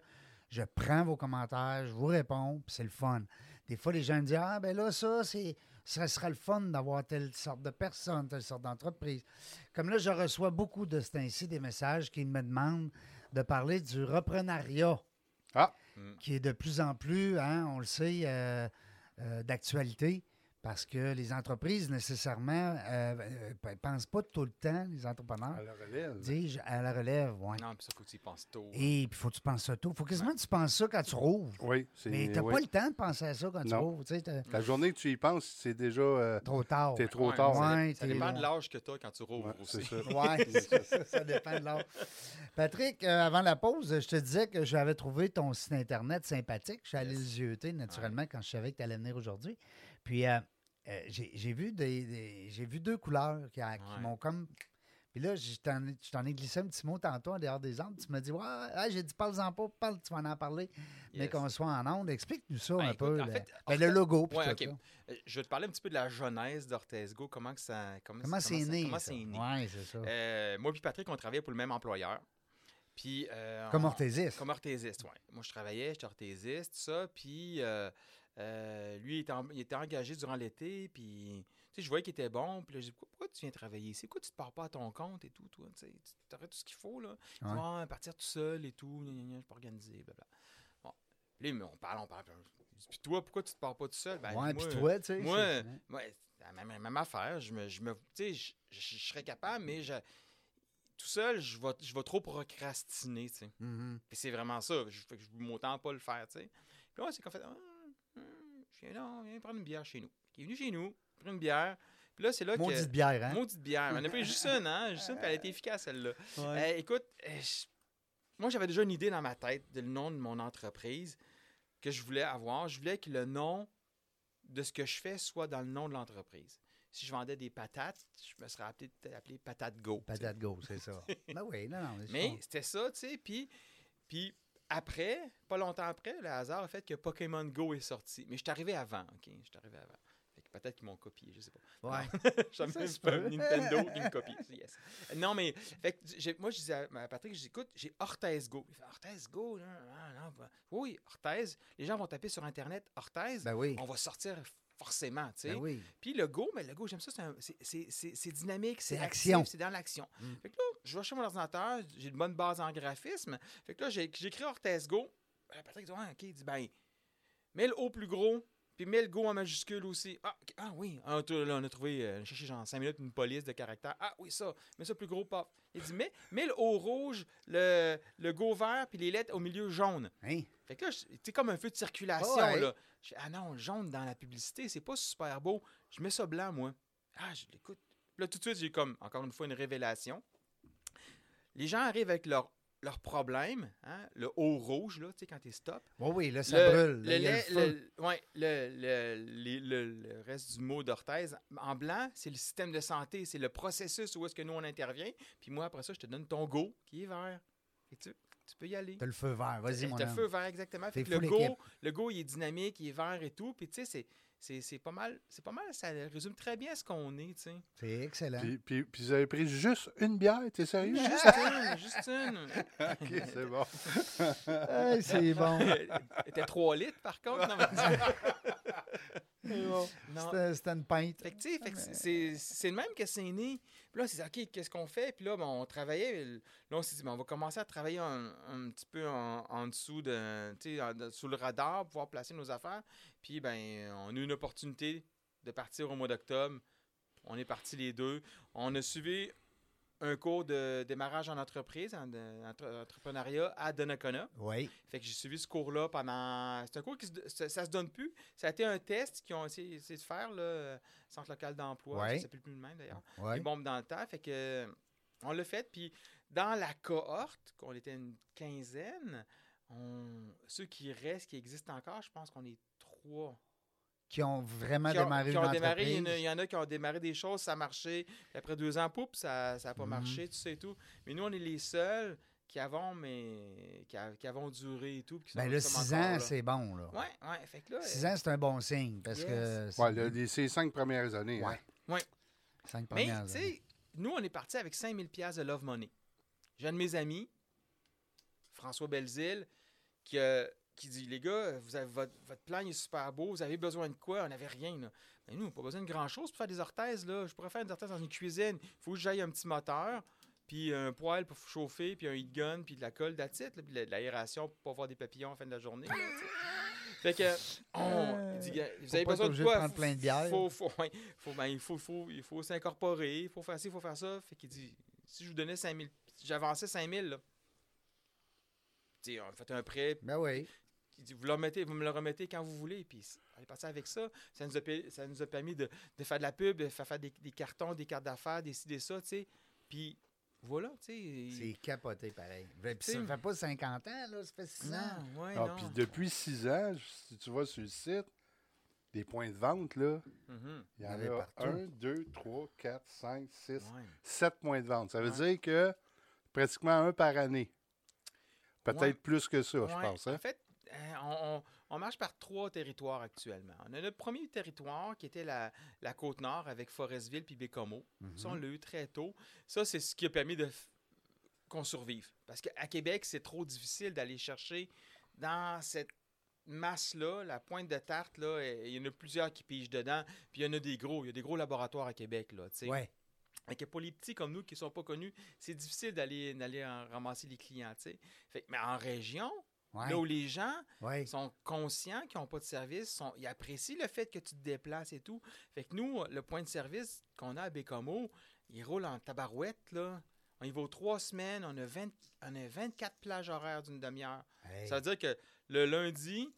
je prends vos commentaires, je vous réponds, puis c'est le fun. Des fois, les gens me disent « Ah, ben là, ça, c'est... ça serait le fun d'avoir telle sorte de personne, telle sorte d'entreprise. » Comme là, je reçois beaucoup de ce temps-ci des messages qui me demandent de parler du reprenariat, qui est de plus en plus, on le sait, d'actualité, parce que les entreprises, nécessairement, ne pensent pas tout le temps, les entrepreneurs. À la relève. Dis-je, à la relève, oui. Non, puis ça, il faut que tu y penses tôt. Et puis, il faut que tu penses ça tôt. Il faut quasiment que tu penses ça quand tu rouvres. Oui. C'est... Mais tu n'as pas le temps de penser à ça quand tu rouvres. La journée que tu y penses, c'est déjà... trop tard. T'es trop tard. Ouais, ça dépend de l'âge que tu as quand tu rouvres aussi. Oui, ça dépend de l'âge. Patrick, avant la pause, je te disais que j'avais trouvé ton site Internet sympathique. Je suis allé le zioter, naturellement, quand je savais que tu allais venir aujourd'hui. Puis j'ai vu deux couleurs qui m'ont comme... Puis là, je t'en ai glissé un petit mot tantôt en dehors des ondes. Tu m'as dit, j'ai dit, parle-en pas, tu vas en parler, mais qu'on soit en ondes. Explique-nous ça un peu. En fait, le logo. Ouais, okay. Je vais te parler un petit peu de la genèse d'OrthèseGo, comment c'est né. Oui, c'est ça. Moi et Patrick, on travaillait pour le même employeur. Puis, comme orthésiste. Comme orthésiste, oui. Moi, je travaillais, j'étais orthésiste, ça, puis... lui, il était engagé durant l'été, puis je voyais qu'il était bon, puis là, je dis pourquoi tu viens travailler ici? Pourquoi tu te pars pas à ton compte et tout, toi? Tu aurais tout ce qu'il faut, là. Tu vas partir tout seul et tout, je peux organiser, blablabla. Bon. Là, mais on parle. Puis toi, pourquoi tu te pars pas tout seul? Ben, ouais, puis toi, tu sais. Moi, la même affaire. Je serais capable, mais tout seul, je vais trop procrastiner, tu sais. Mm-hmm. Puis c'est vraiment ça. Je ne m'entends pas le faire, tu sais. Puis là, c'est qu'en fait... viens prendre une bière chez nous. Il est venu chez nous, prendre une bière. Puis là, c'est là maudite que... bière, hein? Maudite bière. On a pris juste une, hein? Juste une, puis elle a été efficace, celle-là. Ouais. Écoute, moi, j'avais déjà une idée dans ma tête du nom de mon entreprise que je voulais avoir. Je voulais que le nom de ce que je fais soit dans le nom de l'entreprise. Si je vendais des patates, je me serais appelé PatateGo. PatateGo, c'est ça. Ben oui, non. Mais c'était ça, tu sais, puis... Après, pas longtemps après, le hasard a fait que Pokémon Go est sorti. Mais je suis arrivé avant, OK? Je suis arrivé avant. Fait que peut-être qu'ils m'ont copié, je sais pas. Ouais. Jamais je peux Nintendo qui me copie. Yes. Non, mais fait que moi, je disais à Patrick, je dis, écoute, j'ai OrthèseGo. Il fait OrthèseGo? Non. Oui, Orthèse. Les gens vont taper sur Internet Orthèse. Ben oui. On va sortir forcément, tu sais. Ben oui. Puis le Go, j'aime ça, c'est dynamique, c'est actif, c'est dans l'action. Mm. Fait que là, je vais chez mon ordinateur, j'ai une bonne base en graphisme. Fait que là, j'ai créé OrthèseGo. Patrick dit, OK, il dit, ben, mets le O plus gros, puis mets le Go en majuscule aussi. Ah oui, là, on a trouvé, on a cherché genre 5 minutes une police de caractère. Ah oui, ça, mets ça plus gros, paf. Il dit, mets le O rouge, le Go vert, puis les lettres au milieu jaune. Hein? Fait que là, c'est comme un feu de circulation, là. J'ai dit, non, le jaune dans la publicité, c'est pas super beau. Je mets ça blanc, moi. Je l'écoute. Là, tout de suite, j'ai eu comme, encore une fois, une révélation. Les gens arrivent avec leur problème, hein, le haut rouge, là, tu sais, quand t'es stop. Oui, là, ça brûle. Le reste du mot d'orthèse, en blanc, c'est le système de santé, c'est le processus où est-ce que nous, on intervient. Puis moi, après ça, je te donne ton go qui est vert. Et tu peux y aller. T'as le feu vert, vas-y, mon ami. T'as le feu vert, exactement. Fait que le go, il est dynamique, il est vert et tout. Puis, tu sais, c'est pas mal, ça résume très bien ce qu'on est, tu sais. C'est excellent. Puis vous avez pris juste une bière, t'es sérieux? Juste une. OK, c'est bon. Hey, c'est bon. C'était 3 litres, par contre. C'est bon. C'était une pinte. Fait que, tu sais, c'est le même que c'est né. Puis là, c'est OK, qu'est-ce qu'on fait? Puis là, on travaillait. Là, on s'est dit, on va commencer à travailler un petit peu en dessous, sous le radar, pour pouvoir placer nos affaires. Puis, on a eu une opportunité de partir au mois d'octobre. On est partis les deux. On a suivi un cours de démarrage en entreprise, entrepreneuriat à Donnacona. Oui. Fait que j'ai suivi ce cours-là pendant... C'est un cours qui ça se donne plus. Ça a été un test qu'ils ont essayé de faire, le centre local d'emploi. Oui. Ça s'appelle plus le même, d'ailleurs. Oui. Les bombes dans le tas. Fait que on l'a fait. Puis dans la cohorte, qu'on était une quinzaine... Ceux qui restent, qui existent encore, je pense qu'on est 3. Qui ont vraiment démarré une entreprise. Il y en a qui ont démarré des choses, ça a marché. Après 2 ans, poup, ça n'a pas marché, tu sais, tout. Mais nous, on est les seuls qui avons duré et tout. Bien là, 6 ans, c'est bon, là. Oui, ouais, fait que là... 6 ans, c'est un bon signe, parce que... Oui, c'est les 5 premières années. Oui, oui. 5 premières années. Mais, tu sais, nous, on est partis avec 5 000 $ de Love Money. J'ai un de mes amis, François Belzile, qui dit, les gars, vous avez votre plan il est super beau, vous avez besoin de quoi? On n'avait rien. Là. Mais nous, on n'a pas besoin de grand-chose pour faire des orthèses. Là. Je pourrais faire des orthèses dans une cuisine. Il faut que j'aille un petit moteur, puis un poêle pour chauffer, puis un heat gun, puis de la colle d'attite, puis de l'aération pour pas avoir des papillons à la fin de la journée. Là, fait que, il dit, vous avez besoin de quoi? Il faut s'incorporer, il faut faire ci, il faut faire ça. Fait qu'il dit, si je vous donnais 5 000, j'avançais 5 000, là. On fait un prêt. Ben oui. Il dit, vous me le remettez quand vous voulez. Puis on est parti avec ça. Ça nous a permis de faire de la pub, de faire des cartons, des cartes d'affaires, des ci, des ça, tu sais. Puis voilà, tu sais. C'est capoté, pareil. Puis ça ne fait pas 50 ans, là. Ça fait 6 ans. Ouais, non. Puis depuis 6 ans, si tu vas sur le site, des points de vente, là, il y en avait 1, 2, 3, 4, 5, 6, 7 points de vente. Ça veut dire que pratiquement un par année. Peut-être plus que ça, je pense. Hein? En fait, on marche par 3 territoires actuellement. On a notre premier territoire qui était la Côte-Nord avec Forestville puis Bécomo. Ça, on l'a eu très tôt. Ça, c'est ce qui a permis qu'on survive. Parce qu'à Québec, c'est trop difficile d'aller chercher dans cette masse-là, la pointe de tarte, là, il y en a plusieurs qui pigent dedans. Puis il y en a des gros. Il y a des gros laboratoires à Québec, là, tu sais. Ouais. Que pour les petits comme nous qui ne sont pas connus, c'est difficile d'aller ramasser les clients. Fait, mais en région, là où les gens sont conscients qu'ils n'ont pas de service, ils apprécient le fait que tu te déplaces et tout. Fait que nous, le point de service qu'on a à Bécomo, il roule en tabarouette. Là. On y va 3 semaines, on a 24 plages horaires d'une demi-heure. Hey. Ça veut dire que le lundi,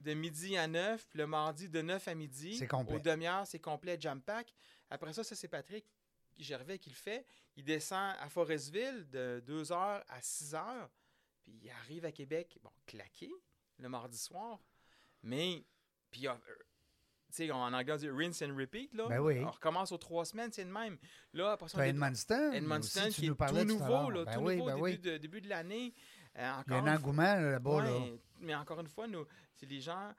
de midi à 9, puis le mardi de 9 à midi, c'est complet. Aux demi-heures, c'est complet, jam-pack. Après ça, c'est Patrick Gervais qui le fait, il descend à Forestville de 2h à 6h, puis il arrive à Québec, bon, claqué, le mardi soir, mais, puis, tu sais, en anglais, on dit « rinse and repeat », là, ben oui. On recommence aux 3 semaines, c'est le même. Là, après ça, on a Edmundston qui est tout nouveau, là, ben tout nouveau, début de l'année. Il y a un engouement là-bas, là. Mais encore une fois, nous, c'est les gens...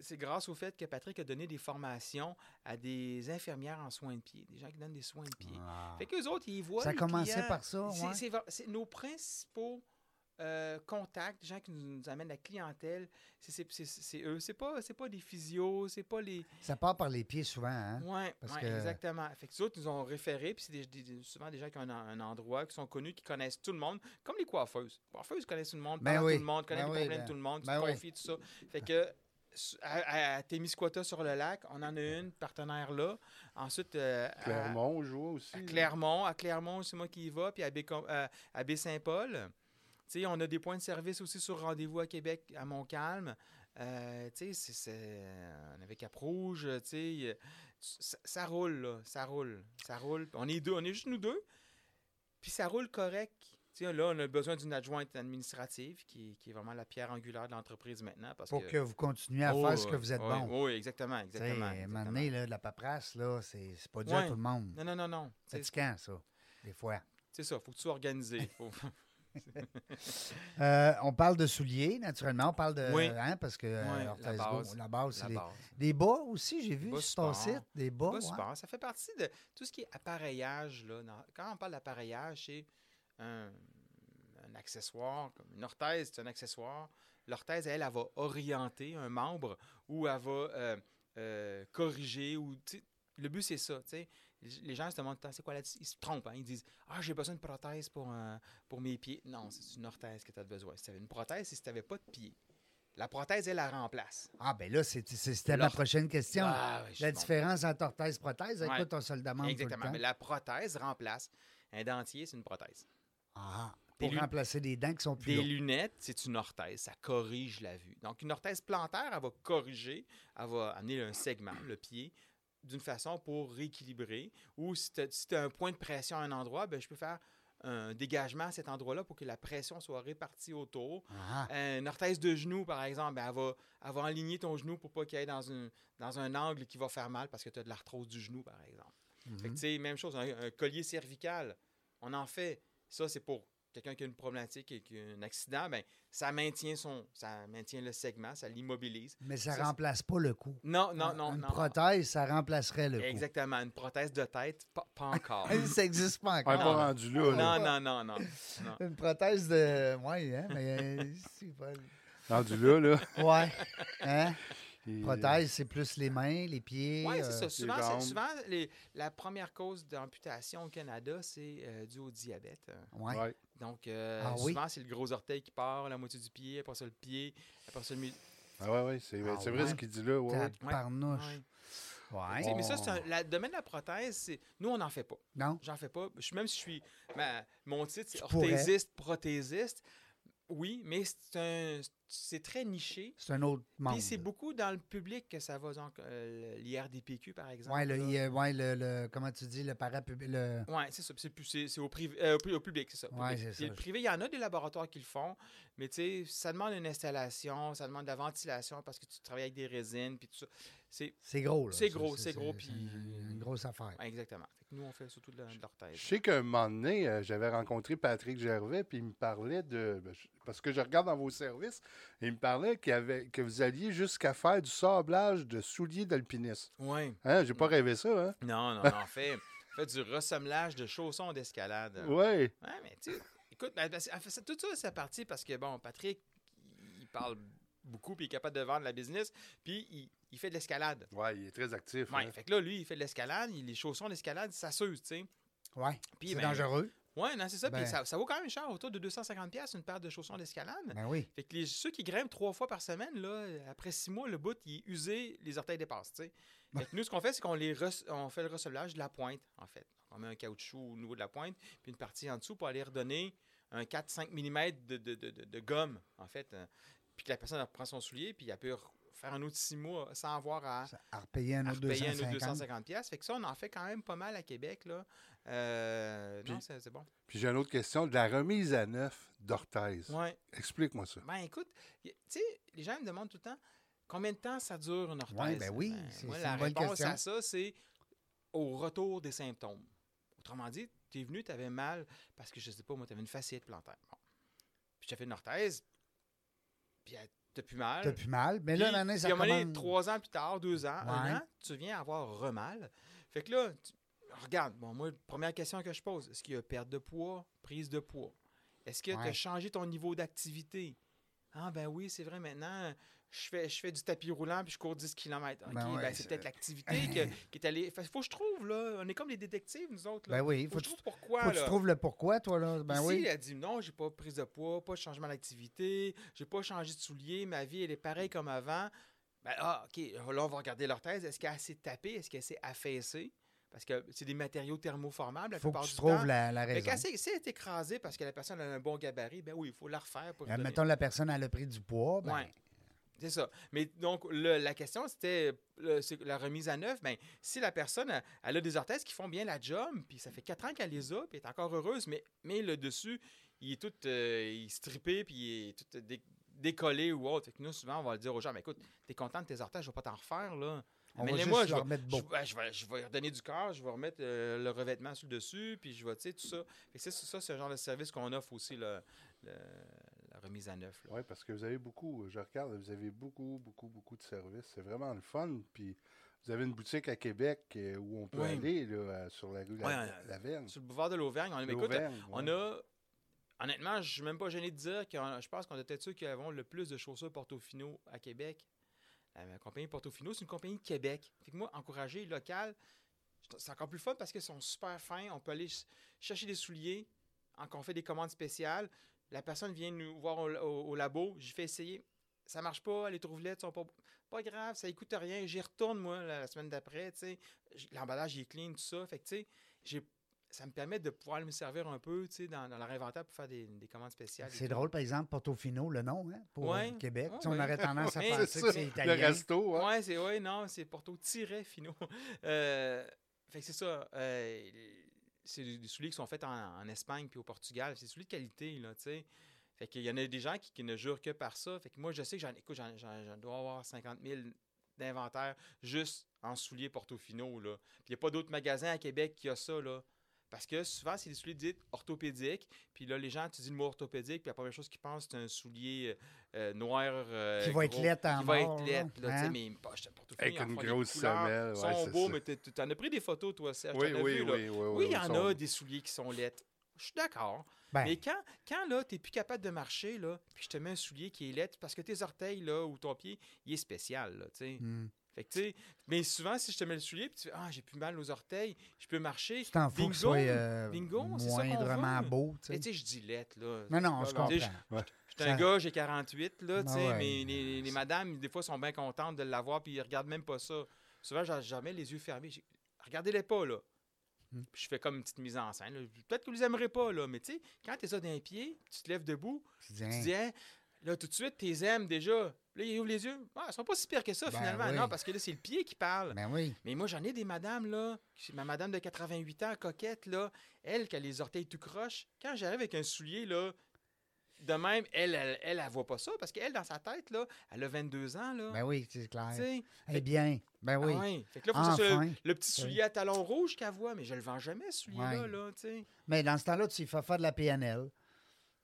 C'est grâce au fait que Patrick a donné des formations à des infirmières en soins de pied, des gens qui donnent des soins de pied. Fait qu'eux autres, ils voient. Ça commençait par ça, oui. C'est nos principaux contacts, les gens qui nous amènent la clientèle, c'est eux. C'est pas des physios, c'est pas les. Ça part par les pieds souvent, hein? Oui, ouais, exactement. Fait que les autres nous ont référés, puis c'est souvent des gens qui ont un endroit, qui sont connus, qui connaissent tout le monde, comme les coiffeuses. Les coiffeuses connaissent tout le monde, parlent tout le monde, connaissent les problèmes de tout le monde, tu te confies, tout ça. Fait que. À Témiscouata sur le lac, on en a une partenaire là. Ensuite, Clermont, je vois aussi. À Clermont, c'est moi qui y va. Puis à Baie-Saint-Paul. Tu sais, on a des points de service aussi sur rendez-vous à Québec, à Montcalm. Tu sais, on avait Cap-Rouge. Tu sais, ça roule, là. Ça roule. On est juste nous 2. Puis ça roule correct. Là, on a besoin d'une adjointe administrative qui est vraiment la pierre angulaire de l'entreprise maintenant. Pour que vous continuez à faire ce que vous êtes bon. Oui, exactement. À un moment donné, là, de la paperasse, là, c'est pas dur à tout le monde. Non. C'est fatigant, ça, des fois. C'est ça, il faut que tu sois organisé. On parle de souliers, naturellement. On parle de... Hein, parce que OrthèseGo, la base, c'est des bas aussi, j'ai vu sur ton site. Des bas, ça fait partie de tout ce qui est appareillage. Là. Quand on parle d'appareillage, c'est... Un accessoire, une orthèse, c'est un accessoire. L'orthèse, elle va orienter un membre ou elle va corriger. Ou, le but, c'est ça. T'sais. Les gens se demandent, c'est quoi là-dessus? Ils se trompent. Hein? Ils disent, j'ai besoin de prothèse pour mes pieds. Non, c'est une orthèse que tu as besoin. Si tu avais une prothèse, c'est si tu n'avais pas de pied. La prothèse, elle remplace. Ah, bien là, c'était ma prochaine question. La différence entre orthèse-prothèse, avec quoi ton soldat demande? Exactement. Tout le temps. Mais la prothèse remplace. Un dentier, c'est une prothèse. Pour remplacer des dents qui sont plus longues. Des lunettes, c'est une orthèse, ça corrige la vue. Donc, une orthèse plantaire, elle va corriger, elle va amener un segment, le pied, d'une façon pour rééquilibrer. Ou si tu as un point de pression à un endroit, ben je peux faire un dégagement à cet endroit-là pour que la pression soit répartie autour. Ah. Une orthèse de genou, par exemple, ben, elle va enligner ton genou pour pas qu'il aille dans un angle qui va faire mal parce que tu as de l'arthrose du genou, par exemple. Mm-hmm. Fait que, tu sais, même chose, un collier cervical, on en fait. Ça, c'est pour quelqu'un qui a une problématique et qui a un accident, ben, ça maintient le segment, ça l'immobilise. Mais ça ne remplace pas le coup. Non. Une prothèse, ça remplacerait le coup. Exactement. Une prothèse de tête, pas encore. Ça n'existe pas encore. On n'est pas rendu là. Non. Une prothèse de... Oui, hein, mais... c'est pas... Rendu là. Oui. Hein? Prothèse, c'est plus les mains, les pieds. Oui, c'est ça. Souvent, la première cause d'amputation au Canada, c'est dû au diabète. Oui. Donc, souvent, c'est le gros orteil qui part, la moitié du pied, après ça le pied, après ça le milieu. Oui, c'est vrai ce qu'il dit là. Parnouche. Ouais. Mais ça, le domaine de la prothèse, nous, on n'en fait pas. Non. J'en fais pas. Mon titre, c'est orthésiste, prothésiste. Oui, mais c'est très niché. C'est un autre membre. Puis c'est beaucoup dans le public que ça va, donc l'IRDPQ, par exemple. Oui, comment tu dis, le parapublic. Oui, c'est ça. C'est au public, c'est ça. Oui, c'est ça. Le privé, il y en a des laboratoires qui le font, mais tu sais, ça demande une installation, ça demande de la ventilation parce que tu travailles avec des résines, puis tout ça. C'est gros, là. C'est gros. Une grosse affaire. Ouais, exactement. Fait que nous, on fait surtout de l'orthèse. Je sais qu'un moment donné, j'avais rencontré Patrick Gervais, puis il me parlait de... parce que je regarde dans vos services, il me parlait que vous alliez jusqu'à faire du sablage de souliers d'alpinistes. Oui. Hein? J'ai pas rêvé ça, hein? Non, en fait, on fait du ressemblage de chaussons d'escalade. Oui. Ouais, mais tu sais, écoute, tout ça, c'est parti parce que, bon, Patrick, il parle beaucoup, puis il est capable de vendre la business, puis il fait de l'escalade. Oui, il est très actif. Oui, hein? Fait que là, lui, il fait de l'escalade, les chaussons d'escalade, ça s'use, tu sais. Oui, c'est dangereux. Oui, non, c'est ça. Puis ça vaut quand même cher, autour de 250$ une paire de chaussons d'escalade. Ben oui. Fait que ceux qui grimpent 3 fois par semaine, là, après 6 mois, le bout, il est usé, les orteils dépassent, tu sais. Fait que nous, ce qu'on fait, c'est qu'on on fait le ressemblage de la pointe, en fait. On met un caoutchouc au niveau de la pointe, puis une partie en dessous pour aller redonner un 4-5 mm de gomme, en fait. Puis que la personne prend son soulier, puis elle peut faire un autre 6 mois sans avoir à repayer un autre 250$. Fait que ça, on en fait quand même pas mal à Québec, là. Puis, non, c'est bon. Puis j'ai une autre question, de la remise à neuf d'orthèse. Ouais. Explique-moi ça. Ben écoute, tu sais, les gens me demandent tout le temps combien de temps ça dure une orthèse. Oui, c'est la réponse question. À ça, c'est au retour des symptômes. Autrement dit, tu es venu, tu avais mal parce que je sais pas, moi, tu avais une fasciite plantaire. Bon. Puis tu as fait une orthèse, puis t'as plus mal. Mais là, maintenant, ça commence... Puis à un moment donné, 3 ans plus tard, 2 ans, 1 an, tu viens avoir remal. Fait que là... Regarde, bon, moi, première question que je pose, est-ce qu'il y a perte de poids, prise de poids? Est-ce que tu as changé ton niveau d'activité? Ah, ben oui, c'est vrai, maintenant, je fais du tapis roulant puis je cours 10 km. OK, c'est peut-être l'activité qui est allée... Il faut que je trouve, là, on est comme les détectives, nous autres. Là. Ben oui, faut que je trouve pourquoi. Faut que tu trouves le pourquoi, toi, là. Ben oui. Si, elle dit, non, j'ai pas prise de poids, pas de changement d'activité, j'ai pas changé de soulier, ma vie, elle est pareille comme avant. Ben, OK, là, on va regarder l'orthèse. Est-ce qu'elle s'est tapée? Est-ce qu'elle s'est affaissée? Parce que c'est des matériaux thermoformables la plupart du temps. Il faut que tu trouves la raison. Mais quand c'est écrasé parce que la personne a un bon gabarit, ben oui, il faut la refaire. Pour mettons la personne a le prix du poids. Ben... Oui, c'est ça. Mais donc, la question, c'était la remise à neuf. Ben, si la personne, elle a des orthèses qui font bien la job, puis ça fait 4 ans qu'elle les a, puis elle est encore heureuse, mais le dessus, il est tout strippé, puis il est tout décollé ou autre. Fait que nous, souvent, on va le dire aux gens, « Mais écoute, t'es content de tes orthèses, je ne vais pas t'en refaire, là. » Mais moi, je vais redonner du corps, je vais remettre le revêtement sur le dessus, puis je vais, tu sais, tout ça. Fait que c'est le genre de service qu'on offre aussi, la remise à neuf. Oui, parce que vous avez beaucoup, je regarde, vous avez beaucoup de services. C'est vraiment le fun. Puis vous avez une boutique à Québec où on peut aller là, sur la rue Lavergne. Sur le boulevard de l'Auvergne. Honnêtement, je ne suis même pas gêné de dire que je pense qu'on est peut-être ceux qui avons le plus de chaussures Portofino à Québec. La compagnie Portofino, c'est une compagnie de Québec. Fait que moi, encourager local, c'est encore plus fun parce qu'ils sont super fins. On peut aller chercher des souliers, on fait des commandes spéciales. La personne vient nous voir au labo, j'y fais essayer. Ça marche pas, les trouvelettes sont pas grave, ça coûte rien. J'y retourne, moi, la semaine d'après. T'sais. L'emballage, il est clean, tout ça. Fait que, tu sais, ça me permet de pouvoir me servir un peu dans leur inventaire pour faire des commandes spéciales. C'est drôle, par exemple, Portofino, le nom, hein, pour Québec. Ouais, on aurait tendance à penser que c'est italien. Le resto. Hein. Oui, c'est Portofino. Fait que c'est ça. c'est des souliers qui sont faits en Espagne puis au Portugal. C'est des souliers de qualité, là, tu sais. Fait qu'il y en a des gens qui ne jurent que par ça. Fait que moi, je sais que j'en dois avoir 50 000 d'inventaire juste en souliers Portofino, là. Puis il n'y a pas d'autres magasins à Québec qui a ça, là. Parce que souvent, c'est des souliers dits orthopédiques. Puis là, les gens, tu dis le mot orthopédique, puis la première chose qu'ils pensent, c'est un soulier noir. Qui va être laite en mort. Qui va être laite, là, hein? Tu sais, mais une poche de Portofino. Avec une grosse semelle. Ils sont beaux, mais tu en as pris des photos, toi, Serge. Oui, il y en a des souliers qui sont laites. Je suis d'accord. Ben. Mais quand là, t'es plus capable de marcher, là, puis je te mets un soulier qui est laid, parce que tes orteils, là, ou ton pied, il est spécial, là, tu sais. Fait que, tu sais, mais souvent, si je te mets le soulier, puis tu fais « Ah, j'ai plus mal aux orteils, je peux marcher. » Tu t'en fous que ce soit moindrement beau, tu sais. Et tu sais, je dis laid, là. Non, je comprends. J'étais un gars, j'ai 48, là, tu sais, mais les madames, des fois, sont bien contentes de l'avoir, puis ils regardent même pas ça. Souvent, j'ai jamais les yeux fermés. Regardez-les pas, là. Puis je fais comme une petite mise en scène. Là. Peut-être que vous les aimerez pas, là, mais tu sais, quand t'es ça d'un pied, tu te lèves debout, tu dis, hein, là, tout de suite, t'es aimes déjà. Là, ils ouvrent les yeux. Ah, ils sont pas si pires que ça, finalement. Oui. Non, parce que là, c'est le pied qui parle. Ben oui. Mais moi, j'en ai des madames, là. Ma madame de 88 ans, coquette, là, elle qui a les orteils tout croches, quand j'arrive avec un soulier, là, de même, elle voit pas ça, parce qu'elle, dans sa tête, là, elle a 22 ans, là. Ben oui, c'est clair. T'sais, eh bien, ben oui. Ah ouais. Fait que là, faut que ça, le petit soulier à talons rouges qu'elle voit, mais je le vends jamais, ce soulier-là, là, tu sais. Mais dans ce temps-là, tu fais faire de la PNL.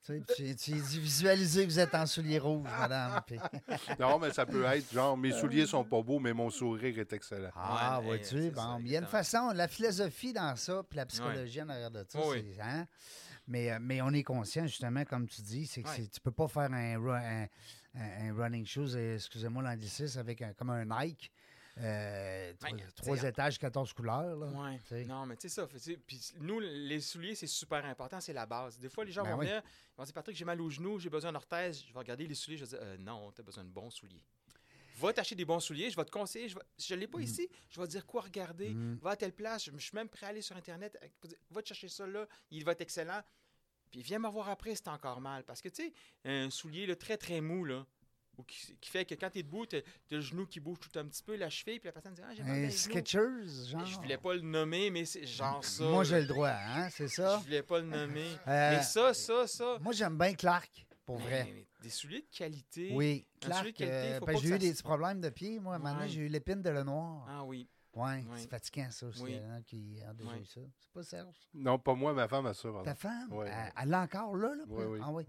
Tu dis visualiser que vous êtes en souliers rouges, madame. Puis... Non, mais ça peut être genre, mes souliers sont pas beaux, mais mon sourire est excellent. Ah, vois-tu, bon, il y a une façon, la philosophie dans ça, puis la psychologie en arrière de ça, c'est... Hein? Mais on est conscient, justement, comme tu dis, c'est que tu peux pas faire un running shoes, excusez-moi l'anglicisme, avec comme un Nike, 3 étages, 14 couleurs. Là, non, mais tu sais ça. Puis nous, les souliers, c'est super important, c'est la base. Des fois, les gens vont venir, ils vont dire, Patrick, j'ai mal aux genoux, j'ai besoin d'orthèse. Je vais regarder les souliers, je vais dire, non, t'as besoin de bons souliers. Va t'acheter des bons souliers, je vais te conseiller. Si je ne l'ai pas ici, je vais te dire quoi regarder. Va à telle place, je suis même prêt à aller sur Internet. Va te chercher ça là, il va être excellent. Puis viens me voir après, c'est encore mal. Parce que, tu sais, un soulier là, très, très mou, là, ou qui fait que quand t'es debout, t'as le genou qui bouge tout un petit peu, la cheville, puis la personne dit « Ah, j'ai mal à Skechers, genre. » Je voulais pas le nommer, mais c'est genre ça. Moi, j'ai le droit, hein, c'est ça? Je voulais pas le nommer. Mais ça. Moi, j'aime bien Clark. Pour vrai. Mais des souliers de qualité. Oui, Clark. J'ai eu des petits problèmes de pied. Moi, maintenant, j'ai eu l'épine de Lenoir. Ah oui. Oui, c'est fatigant, ça aussi. Il y en a qui ont déjà eu ça. C'est pas Serge? Non, pas moi, ma femme a ça. Ta femme? Oui. Elle l'a encore là? Oui. Ah, oui.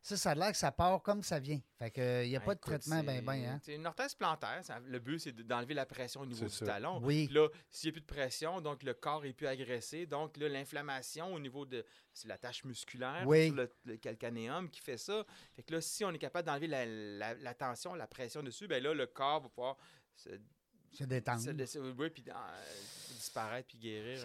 Ça a l'air que ça part comme ça vient. Fait qu'il n'y a pas de traitement, hein? C'est une orthèse plantaire. Le but, c'est d'enlever la pression au niveau du talon. Oui. Là, s'il n'y a plus de pression, donc le corps est plus agressé. Donc là, l'inflammation au niveau de... C'est la tâche musculaire, le calcanéum qui fait ça. Fait que là, si on est capable d'enlever la tension, la pression dessus, bien là, le corps va pouvoir se détendre. Oui, puis disparaître, puis guérir.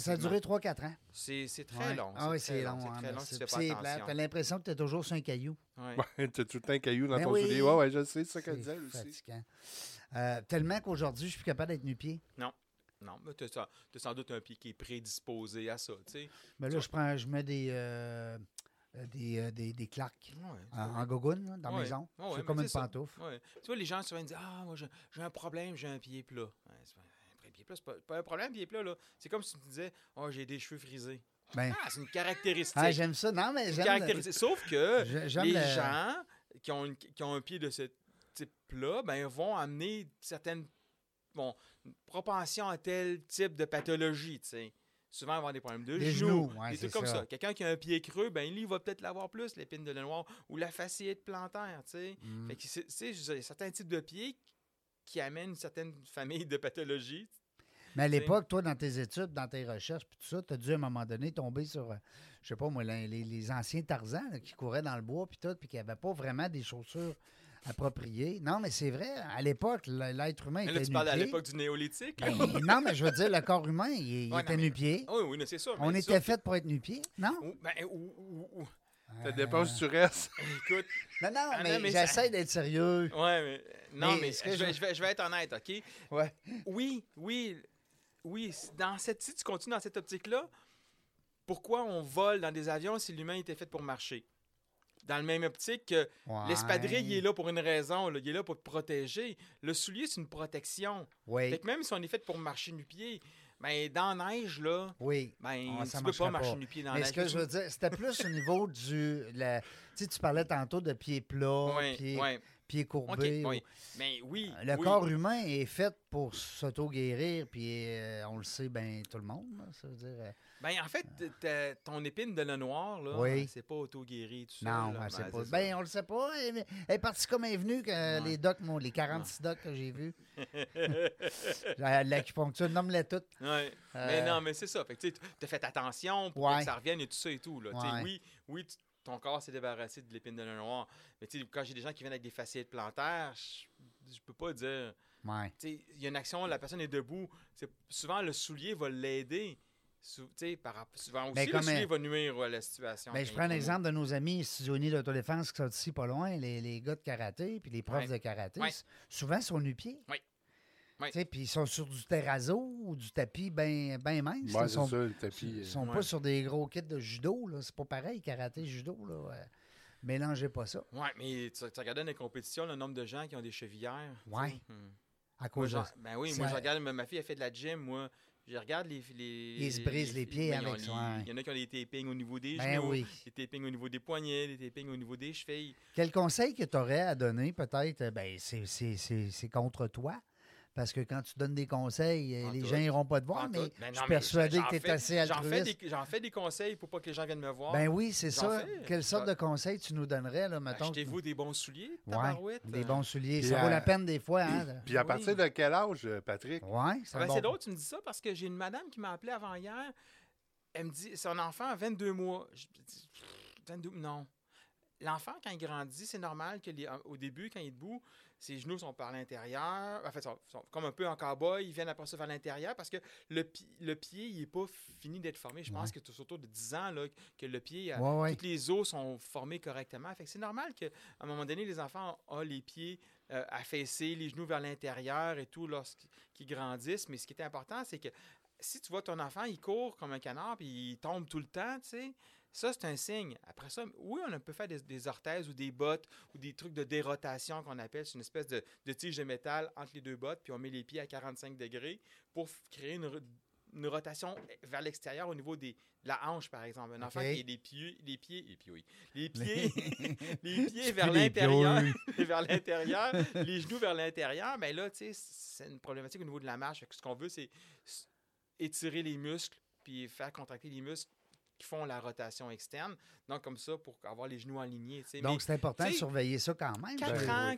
Ça a duré 3-4 ans. C'est très long. Ah oui, c'est long. C'est très long si tu fais pas attention. Tu as l'impression que tu es toujours sur un caillou. Oui, tu as tout le temps un caillou dans ton soulier. Oui, je sais, c'est ça qu'elle disait aussi. Tellement qu'aujourd'hui, je ne suis plus capable d'être nu-pied. Non, mais tu as sans doute un pied qui est prédisposé à ça, tu sais. Mais là, je mets des claques en gogoune dans la maison. C'est comme une pantoufle. Tu vois, les gens souvent disent « Ah, moi, j'ai un problème, j'ai un pied plat. » Un pied plat, c'est pas un problème, pied plat, là. C'est comme si tu me disais « Ah, j'ai des cheveux frisés. » c'est une caractéristique. Ah, j'aime ça. Non, mais j'aime... Sauf que gens qui ont un pied de ce type-là, vont amener certaines... une propension à tel type de pathologie, tu sais. Souvent, ils vont avoir des problèmes de genoux, des trucs comme ça. Quelqu'un qui a un pied creux, lui, il va peut-être l'avoir plus, l'épine de Lenoir ou la fasciite plantaire, tu sais. Fait que c'est certains types de pieds qui amènent une certaine famille de pathologies. Mais à l'époque, toi, dans tes études, dans tes recherches, puis tout ça, tu as dû, à un moment donné, tomber sur, je sais pas moi, les anciens Tarzans là, qui couraient dans le bois, puis tout, puis qui n'avaient pas vraiment des chaussures approprié. Non, mais c'est vrai. À l'époque, l'être humain était nu-pied. Tu parles à l'époque du néolithique? Non, mais je veux dire, le corps humain, il était nu-pied. Oui, c'est sûr. On était fait pour être nu-pied, non? Ça dépend si tu restes. Écoute. Non, mais j'essaie d'être sérieux. Oui, mais... Non, mais je vais être honnête, OK? Ouais. Oui. Si tu continues dans cette optique-là, pourquoi on vole dans des avions si l'humain était fait pour marcher? Dans le même optique que l'espadrille, il est là pour une raison. Là. Il est là pour te protéger. Le soulier, c'est une protection. Fait que même si on est fait pour marcher nu-pied, Mais dans la neige, là, oui, ben, tu ne peux pas marcher du pied dans la neige. Mais ce que je veux dire, c'était plus au niveau du... La... Tu sais, tu parlais tantôt de pieds plats, oui, pieds, oui, pieds courbés. Okay, oui. Mais oui, le oui, corps humain est fait pour s'auto-guérir, puis on le sait, ben, tout le monde. Là, ça veut dire, ben, en fait, ton épine de le noir, là, oui, c'est pas auto-guéri. Tout non, ça, là, c'est pas. Ben, on le sait pas. Elle est partie comme elle est venue, que les docs, moi, les 46 docs que j'ai vus. L'acupuncture, nomme-les toutes. Ouais. Mais non, mais c'est ça. Fait que tu as fait attention pour ouais, que ça revienne et tout ça et tout. Là. Ouais. Oui, oui, ton corps s'est débarrassé de l'épine de le noir. Mais quand j'ai des gens qui viennent avec des fasciites plantaires, je peux pas dire. Ouais. Il y a une action, la personne est debout. Souvent, le soulier va l'aider. Souvent aussi, le soulier va nuire à la situation. Ben, je prends l'exemple de nos amis studionnés d'autodéfense qui sont ici pas loin, les gars de karaté puis les profs ouais, de karaté. Ouais. Souvent, sont nu-pieds. Oui. Puis ils sont sur du terrazzo ou du tapis bien ben mince. Ouais, ils sont, ça, le tapis, ils sont ouais, pas sur des gros kits de judo. Là. C'est pas pareil, karaté, judo. Là. Mélangez pas ça. Oui, mais tu regardes dans les compétitions le nombre de gens qui ont des chevillères. Oui. À cause moi, de... Ben oui, moi, je regarde, ma fille, elle fait de la gym, moi. Je regarde les ils se brisent les pieds avec ça. Il y en a qui ont des tapings au niveau des genoux, oui, des tapings au niveau des poignets, des tapings au niveau des chevilles. Quel conseil que tu aurais à donner, peut-être, ben c'est contre toi? Parce que quand tu donnes des conseils, en les doute, gens n'iront pas te voir, mais je suis persuadé que tu es assez altruiste. J'en fais des conseils pour pas que les gens viennent me voir. Ben oui, c'est ça. Quelle sorte de conseils tu nous donnerais, là, mettons? Achetez-vous des bons souliers, tabarouette. Des bons souliers, ça vaut la peine des fois. Hein? Puis à partir de quel âge, Patrick? Oui, c'est bon. C'est drôle, tu me dis ça, parce que j'ai une madame qui m'a appelé avant-hier. Elle me dit, son enfant a 22 mois. 22, non. L'enfant, quand il grandit, c'est normal qu'au début, quand il est debout, ses genoux sont par l'intérieur. En fait, sont comme un peu en cow-boy. Ils viennent après ça vers l'intérieur parce que le pied, il n'est pas fini d'être formé. Je pense que c'est autour de 10 ans là, que le pied, toutes les os sont formés correctement. Fait que c'est normal qu'à un moment donné, les enfants ont les pieds affaissés, les genoux vers l'intérieur et tout lorsqu'ils grandissent. Mais ce qui est important, c'est que si tu vois ton enfant, il court comme un canard puis il tombe tout le temps, tu sais, ça, c'est un signe. Après ça, oui, on peut faire des orthèses ou des bottes ou des trucs de dérotation qu'on appelle. C'est une espèce de tige de métal entre les deux bottes, puis on met les pieds à 45 degrés pour créer une rotation vers l'extérieur au niveau de la hanche, par exemple. Un enfant qui a les pieds vers l'intérieur, les genoux vers l'intérieur, bien là, tu sais, c'est une problématique au niveau de la marche. Ce qu'on veut, c'est étirer les muscles puis faire contracter les muscles qui font la rotation externe. Donc, comme ça, pour avoir les genoux alignés. Donc, mais, c'est important de surveiller ça quand même. 4 ans,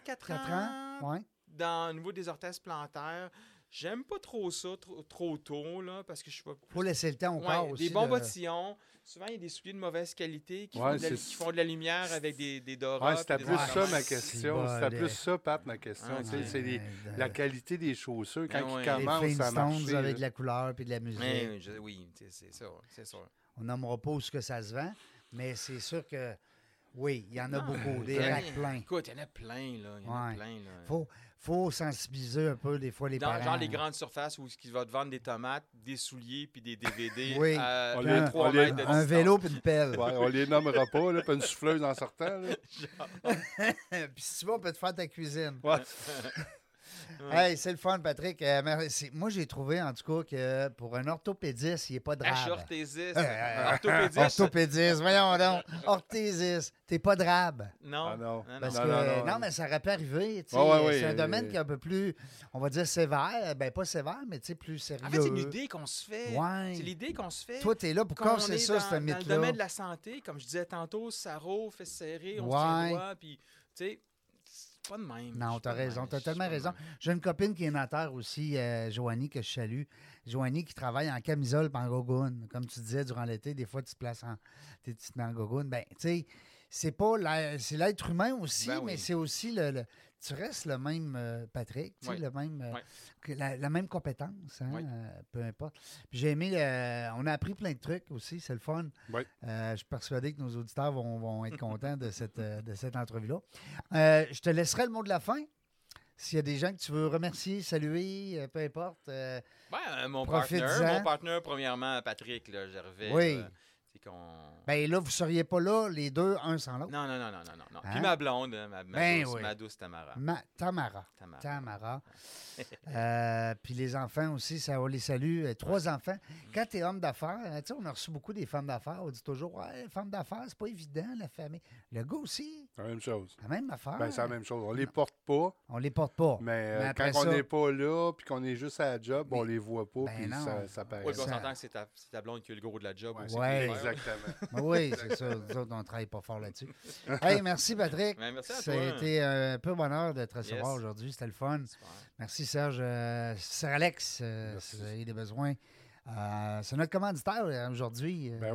ouais, dans, au niveau des orthèses plantaires, j'aime pas trop ça, trop tôt, là, parce que je suis pas... Faut laisser le temps au corps aussi. Des bons bottillons. Souvent, il y a des souliers de mauvaise qualité qui font de la lumière avec des dorates. Ouais, c'était plus ça, ma question. C'était plus ça, Pat, ma question. C'est la qualité des chaussures quand ils commencent à marcher. Avec de la couleur puis de la musique. Oui, c'est ça, c'est sûr. On nommera pas où ce que ça se vend, mais c'est sûr que, oui, il y en a beaucoup, des racks pleins. Écoute, il y en a plein, là. Il y en a plein, là. Faut sensibiliser un peu, des fois, les parents. Genre les grandes surfaces où ils vont te vendre des tomates, des souliers, puis des DVD à 3 mètres de distance. Un vélo puis une pelle. Ouais, on les nommera pas, là, puis une souffleuse en sortant. Puis si tu vas, on peut te faire ta cuisine. Ouais. Hey, c'est le fun, Patrick. Moi, j'ai trouvé, en tout cas, que pour un orthopédiste, il n'est pas de drabe. Orthopédiste, voyons donc. Orthésiste, t'es pas drabe. Non, mais ça aurait pu arriver. C'est un domaine qui est un peu plus, on va dire, sévère. Ben pas sévère, mais plus sérieux. En fait, c'est une idée qu'on se fait. Ouais. C'est l'idée qu'on se fait. Toi, t'es là pour casser ça, ce mythe-là. Dans le domaine de la santé, comme je disais tantôt, sarreau, fesses serrées, on se tient droit, puis, tu sais... Pas de même. Non, t'as raison. T'as tellement raison. J'ai une copine qui est notaire aussi, Joanie, que je salue. Joanie qui travaille en camisole et en gogoune. Comme tu disais, durant l'été, des fois, tu te places en gogoune. Ben, tu sais, c'est pas c'est l'être humain aussi, mais c'est aussi le tu restes le même Patrick, tu sais, le même, la même compétence, hein, peu importe. Puis j'ai aimé, on a appris plein de trucs aussi, c'est le fun. Oui. Je suis persuadé que nos auditeurs vont être contents de cette entrevue-là. Je te laisserai le mot de la fin. S'il y a des gens que tu veux remercier, saluer, peu importe, mon partenaire, premièrement, Patrick Gervais. Oui. Bien là, vous ne seriez pas là, les deux, un sans l'autre. Non. Hein? Puis ma blonde, ma douce Tamara. Tamara. Puis les enfants aussi, ça, on les salue. Trois enfants. Quand tu es homme d'affaires, tu sais, on a reçu beaucoup des femmes d'affaires. On dit toujours, hey, femme d'affaires, c'est pas évident, la famille. Le gars aussi. C'est la même chose. La même affaire. Ben, c'est la même chose. On les porte pas. Mais quand ça... on n'est pas là, puis qu'on est juste à la job, on les voit pas, puis ça paraît. Oui, puis on s'entend que c'est ta blonde qui a le gros de la job aussi. Oui, exactement. Oui, c'est ça. Nous autres, on ne travaille pas fort là-dessus. Hey, merci, Patrick. Ben, merci à toi. Ça a été un peu bonheur de te recevoir aujourd'hui. C'était le fun. Super. Merci, Serge. Serre-Alex, il y a des besoins. C'est notre commanditaire aujourd'hui. Ben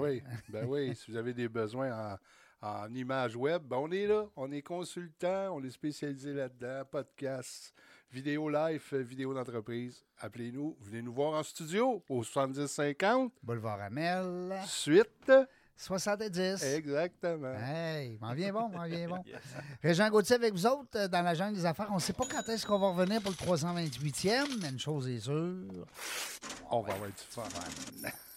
oui. Si vous avez des besoins en images web, ben on est là. On est consultant. On est spécialisé là-dedans. Podcast, vidéo live, vidéo d'entreprise. Appelez-nous. Venez nous voir en studio au 7050. Boulevard Amel. Suite. 70. Exactement. Hey, m'en vient bon. Yes. Régent Gauthier avec vous autres dans la jungle des affaires. On ne sait pas quand est-ce qu'on va revenir pour le 328e, mais une chose est sûure. On va avoir du fun.